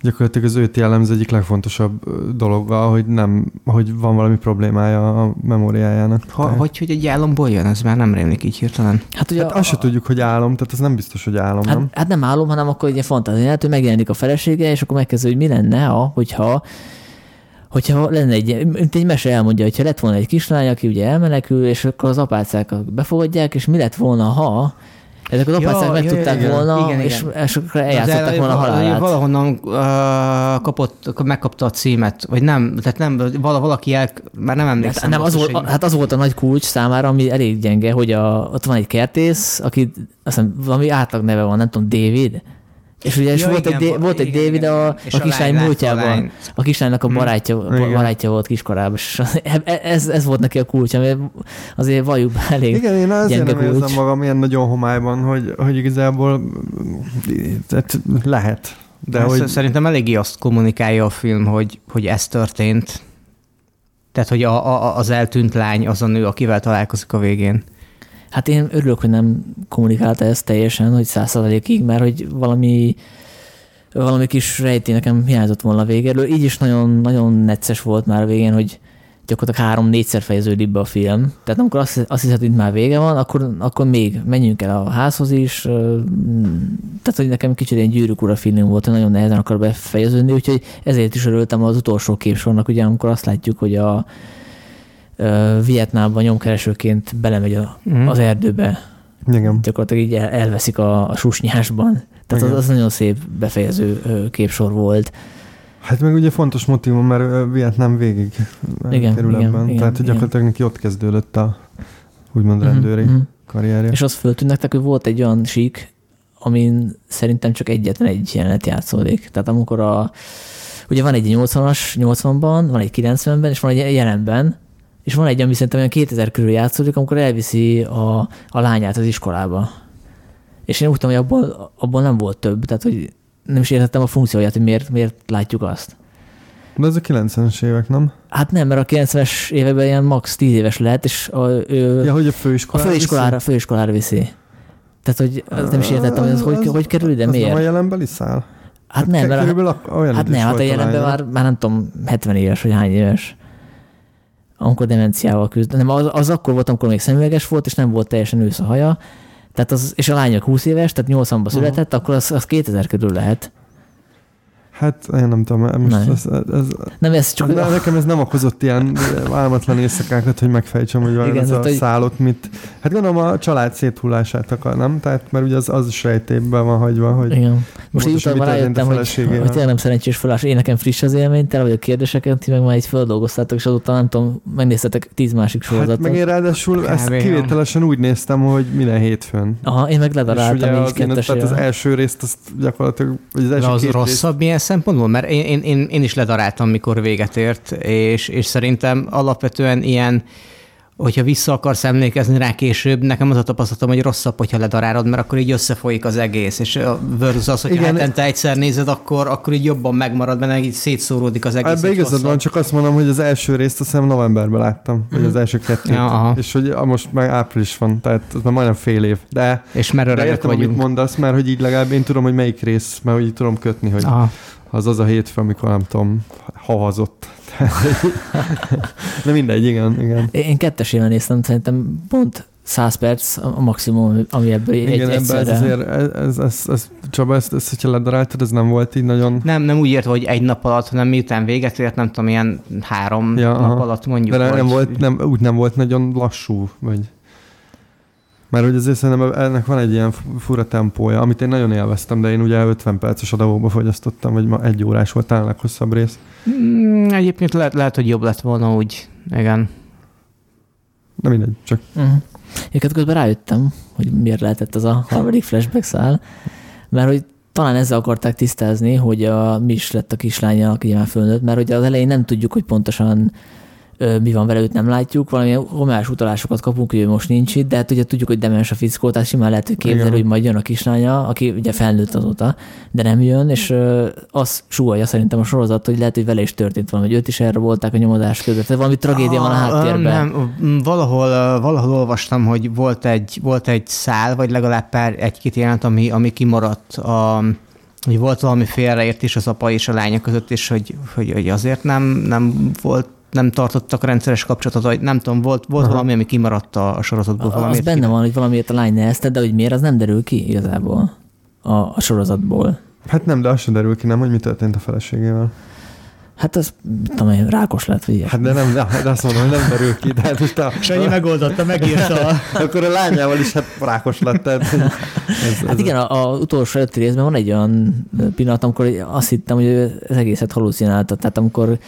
gyakorlatilag az őt jellemző egyik legfontosabb dologgal, hogy nem, hogy van valami problémája a memóriájának. Ha, hogy, hogy egy álomból jön, ez már nem rémlik így hirtelen. Hát, ugye hát a, azt se tudjuk, hogy álom, tehát ez nem biztos, hogy álom, hát, nem? Hát nem álom, hanem akkor egy ilyen fantáziát, hogy megjelenik a felesége, és akkor megkezdő, hogy mi lenne, ha, hogyha, hogyha lenne egy, mint egy mese elmondja, hogyha lett volna egy kislány, aki ugye elmenekül, és akkor az apácák befogadják, és mi lett volna, ha... Ezek az apácák meg tudták volna, igen, és, igen. és eljátszották volna a halálát. Valahonnan uh, kapott, megkapta a címet, vagy nem, tehát nem, valaki el, már nem emlékszem. Hát, nem, az volt, a, hát az volt a nagy kulcs számára, ami elég gyenge, hogy a, ott van egy kertész, aki azt hiszem, valami átlag neve van, nem tudom, David. És ugye és ja, volt, igen, egy, volt igen, egy David igen, a, a kislány múltjában, a kislánynak a barátja, hmm. barátja volt kiskorában, és ez, ez volt neki a kulcs, ami azért valljuk be elég igen, én azért nem kulcs. Érzem magam ilyen nagyon homályban, hogy, hogy igazából tehát lehet. De hogy... Szerintem eléggé azt kommunikálja a film, hogy, hogy ez történt. Tehát, hogy a, a, az eltűnt lány az a nő, akivel találkozik a végén. Hát én örülök, hogy nem kommunikálta ezt teljesen, hogy száz százalékig, mert hogy valami, valami kis rejtély nekem hiányzott volna a végéről. Így is nagyon, nagyon necces volt már a végén, hogy gyakorlatilag három-négyszer fejeződik be a film. Tehát amikor azt, azt hiszed, hogy itt már vége van, akkor, akkor még menjünk el a házhoz is. Tehát, hogy nekem kicsit ilyen Gyűrűk ura film volt, hogy nagyon nehezen akar befejeződni, úgyhogy ezért is örültem az utolsó képsornak, ugye amikor azt látjuk, hogy a Vietnámban nyomkeresőként belemegy a, mm. az erdőbe. Igen. Gyakorlatilag így el, elveszik a, a susnyásban. Tehát az, az nagyon szép befejező képsor volt. Hát meg ugye fontos motívum, mert Vietnám végig igen, kerül igen, ebben. Igen, tehát igen, gyakorlatilag neki ott kezdődött a úgymond rendőri mm-hmm. karrierje. És azt föltűnt nektek, hogy volt egy olyan sík, amin szerintem csak egyetlen egy jelenet játszódik. Tehát amikor a... Ugye van egy nyolcvanas, nyolcvanban, van egy kilencvenben, és van egy jelenben, és van egy, ami szerintem olyan kétezer körül játszódik, amikor elviszi a, a lányát az iskolába. És én úgy tudom, hogy abból, abból nem volt több, tehát hogy nem is értettem a funkcióját, hogy miért, miért látjuk azt. De ez a kilencvenes évek, nem? Hát nem, mert a kilencvenes években ilyen max tíz éves lehet, és a, ő, ja, hogy a, főiskolára a főiskolára, viszi? főiskolára viszi. Tehát, hogy azt nem is értettem, hogy ez hogy, hogy kerül ide, miért? Ez nem a jelenbeli szál? Hát nem, mert a, hát, nem, hát a jelenben már, már nem tudom, hetven éves, vagy hány éves. Amikor demenciával küzd. Nem, az, az akkor volt, amikor még szemüveges volt, és nem volt teljesen ősz a haja. Tehát az, és a lányok húsz éves, tehát nyolcvanban született, uh-huh. akkor az, az kétezer körül lehet. Hát én nem tudom. Most nem. Ez, ez, nem, ez csak... Ne, nekem ez nem okozott ilyen álmatlan éjszakákat, hogy megfejtsem, hogy valami ez a hogy... szálot mit... Hát gondolom a család széthullását akar, nem? Tehát mert ugye az, az is rejtében van hagyva, hogy... Igen. Most így utána rájöttem, hogy, hogy tényleg nem szerencsés felállás. Én nekem friss az élmény, tele vagyok kérdéseken, ti meg már így feldolgoztátok, és azóta nem tudom, megnéztetek tíz másik sorozatot. Hát meg én ráadásul ezt kivételesen úgy néztem, hogy minden hétfőn. Aha, én meg ledaráltam, én is kettesére. Tehát az első részt azt gyakorlatilag... Az első az rosszabb milyen szempontból? Mert én, én, én, én is ledaráltam, mikor véget ért, és, és szerintem alapvetően ilyen, hogyha vissza akarsz emlékezni rá később, nekem az a tapasztalatom, hogy rosszabb, hogyha ledarálod, mert akkor így összefolyik az egész, és versus az, hogyha igen, hetente egyszer nézed, akkor, akkor így jobban megmarad, mert így szétszóródik az egész. Ebben igazad van, csak azt mondom, hogy az első részt azt hiszem novemberben láttam, vagy az első kettőt, ja, és hogy most már április van, tehát ez már majdnem fél év. De, és már de értem, vagyunk. Amit mondasz, mert hogy így legalább én tudom, hogy melyik rész, mert úgy tudom kötni, hogy aha, az az a hétfő, amikor nem tudom, havazott. De mindegy, igen, igen. Én kettesével néztem, szerintem pont száz perc a maximum, ami ebből igen, egy, egyszerre. Azért, ez, ez, ez, Csaba, ezt, ezt, hogyha ledaráltad, ez nem volt így nagyon... Nem, nem úgy ért, hogy egy nap alatt, hanem miután véget ért, nem tudom, ilyen három ja, nap aha. alatt mondjuk. De nem, nem volt, nem, úgy nem volt nagyon lassú, vagy... Mert hogy azért szerintem ennek van egy ilyen fura tempója, amit én nagyon élveztem, de én ugye ötven perces adagokba fogyasztottam, vagy ma egy órás volt talán a leghosszabb rész. Mm, egyébként lehet, lehet, hogy jobb lett volna úgy, igen. De mindegy, csak. Uh-huh. Énként közben rájöttem, hogy miért lehetett az a harmadik flashback szál, mert hogy talán ezzel akarták tisztázni, hogy a, mi is lett a kislánya, aki már fölnőtt, mert hogy az elején nem tudjuk, hogy pontosan mi van vele, őt nem látjuk, valamilyen homályos utalásokat kapunk, hogy ő most nincs itt, de hát ugye tudjuk, hogy demens a fickó, tehát simán lehet, hogy képzel, hogy majd jön a kislánya, aki ugye felnőtt azóta, de nem jön, és az súgolja szerintem a sorozat, hogy lehet, hogy vele is történt valami, hogy őt is elrabolták a nyomozás között, tehát valami tragédia van a háttérben. Nem, valahol, valahol olvastam, hogy volt egy, volt egy szál, vagy legalább pár egy-két jelent, ami, ami kimaradt a... hogy volt valami félreértés az apa és a lánya között, és hogy, hogy, hogy azért nem, nem volt, nem tartottak rendszeres kapcsolatot, vagy nem tudom, volt, volt valami, ami kimaradt a, a sorozatból. A, az benne kimaradt. Van, hogy valamiért a lány nehezte, de hogy miért, az nem derül ki igazából a, a sorozatból. Hát nem, de az sem derül ki, nem, hogy mi történt a feleségével. Hát az, tudom én, rákos lett, vagy ilyesmi. Hát de nem, de azt mondom, hogy nem derül ki. De hát a... Sanyi megoldotta, megírta. A... Akkor a lányával is hát rákos lett. Ez, ez hát igen, a, a utolsó előtti részben van egy olyan pillanat, amikor azt hittem, hogy ő az egészet halucinálta. Tehát amikor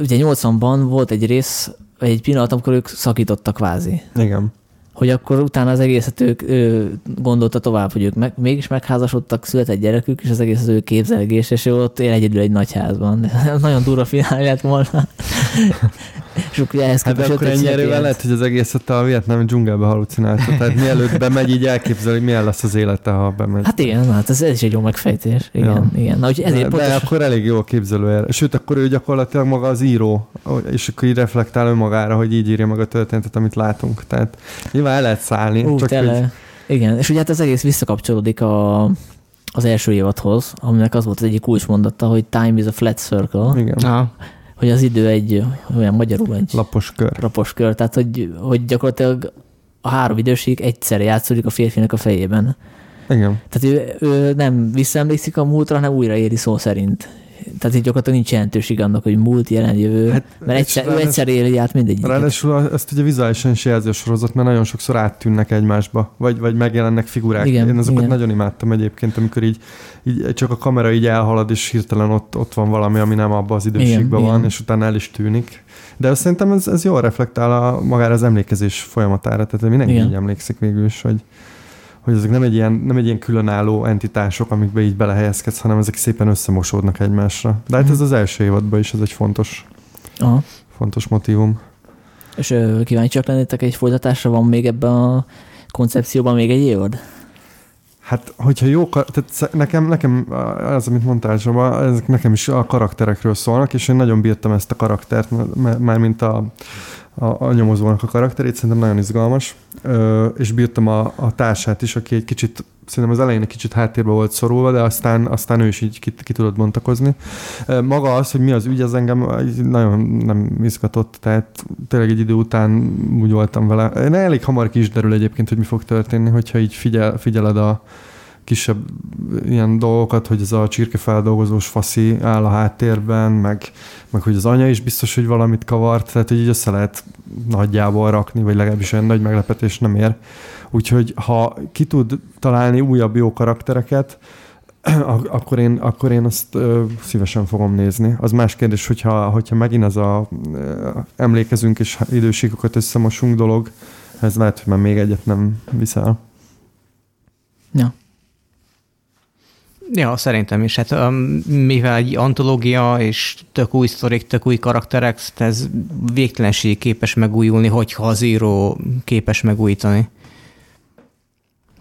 ugye nyolcvanban volt egy rész, vagy egy pillanat, amikor ők szakítottak kvázi. Igen. Hogy akkor utána az egészet ők ő, gondolta tovább, hogy ők meg, mégis megházasodtak, született gyerekük, és az egész az ő képzelgés, és ott él egyedül egy nagy házban. Nagyon durva finálja lett volna. És akkor ehhez képest... Hát akkor ennyi erővel lehet, hogy az egészet a vietnami dzsungelbe halucinálta. Tehát mielőtt bemegy, így elképzel, hogy milyen lesz az élete, ha bemegy. Hát igen, hát ez, ez is egy jó megfejtés. Igen, ja. igen. Na, ezért de, pontos... de akkor elég jó képzelője. Sőt, akkor ő gyakorlatilag maga az író, és akkor így reflektál önmagára, hogy így írja meg a történetet, amit látunk. Tehát nyilván el lehet szállni. Ú, csak így... Igen, és ugye hát az egész visszakapcsolódik a... az első évadhoz, aminek az volt az egyik kulcsmondata, hogy time is a flat circle. Igen. Ah. Hogy az idő egy olyan magyarul egy... Lapos kör. Lapos kör, tehát hogy, hogy gyakorlatilag a három időség egyszer játszódik a férfinek a fejében. Igen. Tehát ő, ő nem visszaemlékszik a múltra, hanem újraéri szó szerint. Tehát így gyakorlatilag nincs jelentőség annak, hogy múlt, jelen, jövő, hát, mert egyszer, ráadás, ő egyszer éli át mindegyiket. Ráadásul ezt ugye vizuálisan is jelzi a sorozat, mert nagyon sokszor áttűnnek egymásba, vagy, vagy megjelennek figurák. Igen, Én azokat igen. nagyon imádtam egyébként, amikor így, így csak a kamera így elhalad, és hirtelen ott, ott van valami, ami nem abban az időségben igen, van, igen. és utána el is tűnik. De szerintem ez, ez jól reflektál a, magára az emlékezés folyamatára, tehát mindenki igen. így emlékszik végül is, hogy... hogy ezek nem egy ilyen, nem egy ilyen különálló entitások, amikbe így belehelyezkedsz, hanem ezek szépen összemosódnak egymásra. De hát ez az első évadban is, ez egy fontos, aha. fontos motívum. És kíváncsiak lennétek egy folytatásra? Van még ebben a koncepcióban még egy évad? Hát, hogyha jó, tehát nekem, nekem az, amit mondtál, Csaba, ezek nekem is a karakterekről szólnak, és én nagyon bírtam ezt a karaktert, mármint a, a, a nyomozónak a karakterét, szerintem nagyon izgalmas, Ö, és bírtam a, a társát is, aki egy kicsit, szerintem az elején egy kicsit háttérbe volt szorulva, de aztán, aztán ő is így ki, ki tudott bontakozni. Maga az, hogy mi az ügy, az engem nagyon nem izgatott, tehát tényleg egy idő után úgy voltam vele. Én elég hamar ki is derül egyébként, hogy mi fog történni, hogyha így figyel, figyeled a kisebb ilyen dolgokat, hogy ez a csirkefeldolgozós faszi áll a háttérben, meg, meg hogy az anya is biztos, hogy valamit kavart, tehát hogy így össze lehet nagyjából rakni, vagy legalábbis olyan nagy meglepetés nem ér. Úgyhogy ha ki tud találni újabb jó karaktereket, Akkor én, akkor én azt ö, szívesen fogom nézni. Az más kérdés, hogyha, hogyha megint az a ö, emlékezünk és idősíkokat összemosunk dolog, ez lehet, hogy már még egyet nem viszel. Ja. Ja, szerintem is. Hát, um, mivel egy antológia és tök új sztorik, tök új karakterek, ez végtelenség képes megújulni, hogyha az író képes megújítani.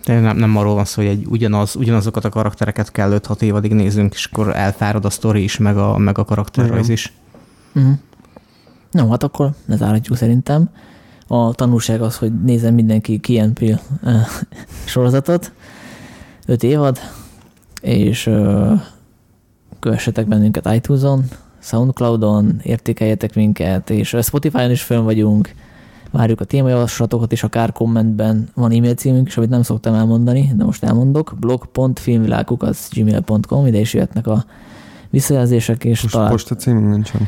De nem, nem arról van szó, hogy egy ugyanaz, ugyanazokat a karaktereket kell öt-hat évadig néznünk, és akkor elfárad a sztori is, meg a, meg a karakterrajz is. Uh-huh. No, hát akkor ne zárhatjuk szerintem. A tanulság az, hogy nézem mindenki Key and Peele sorozatot, öt évad, és uh, kövessetek bennünket iTunes-on, Soundcloud-on, értékeljetek minket, és Spotify-on is fönn vagyunk, várjuk a témajavaslatokat, és akár kommentben van e-mail címünk is, amit nem szoktam elmondani, de most elmondok, blog pont filmviláguk kukac gmail pont com, ide is jöhetnek a visszajelzések, és most talál... Posta címünk nincsen.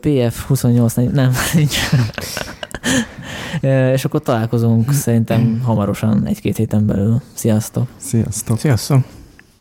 pé ef huszonnyolc, nem, nincsen. És akkor találkozunk szerintem hamarosan, egy-két héten belül. Sziasztok! Sziasztok! Sziasztok!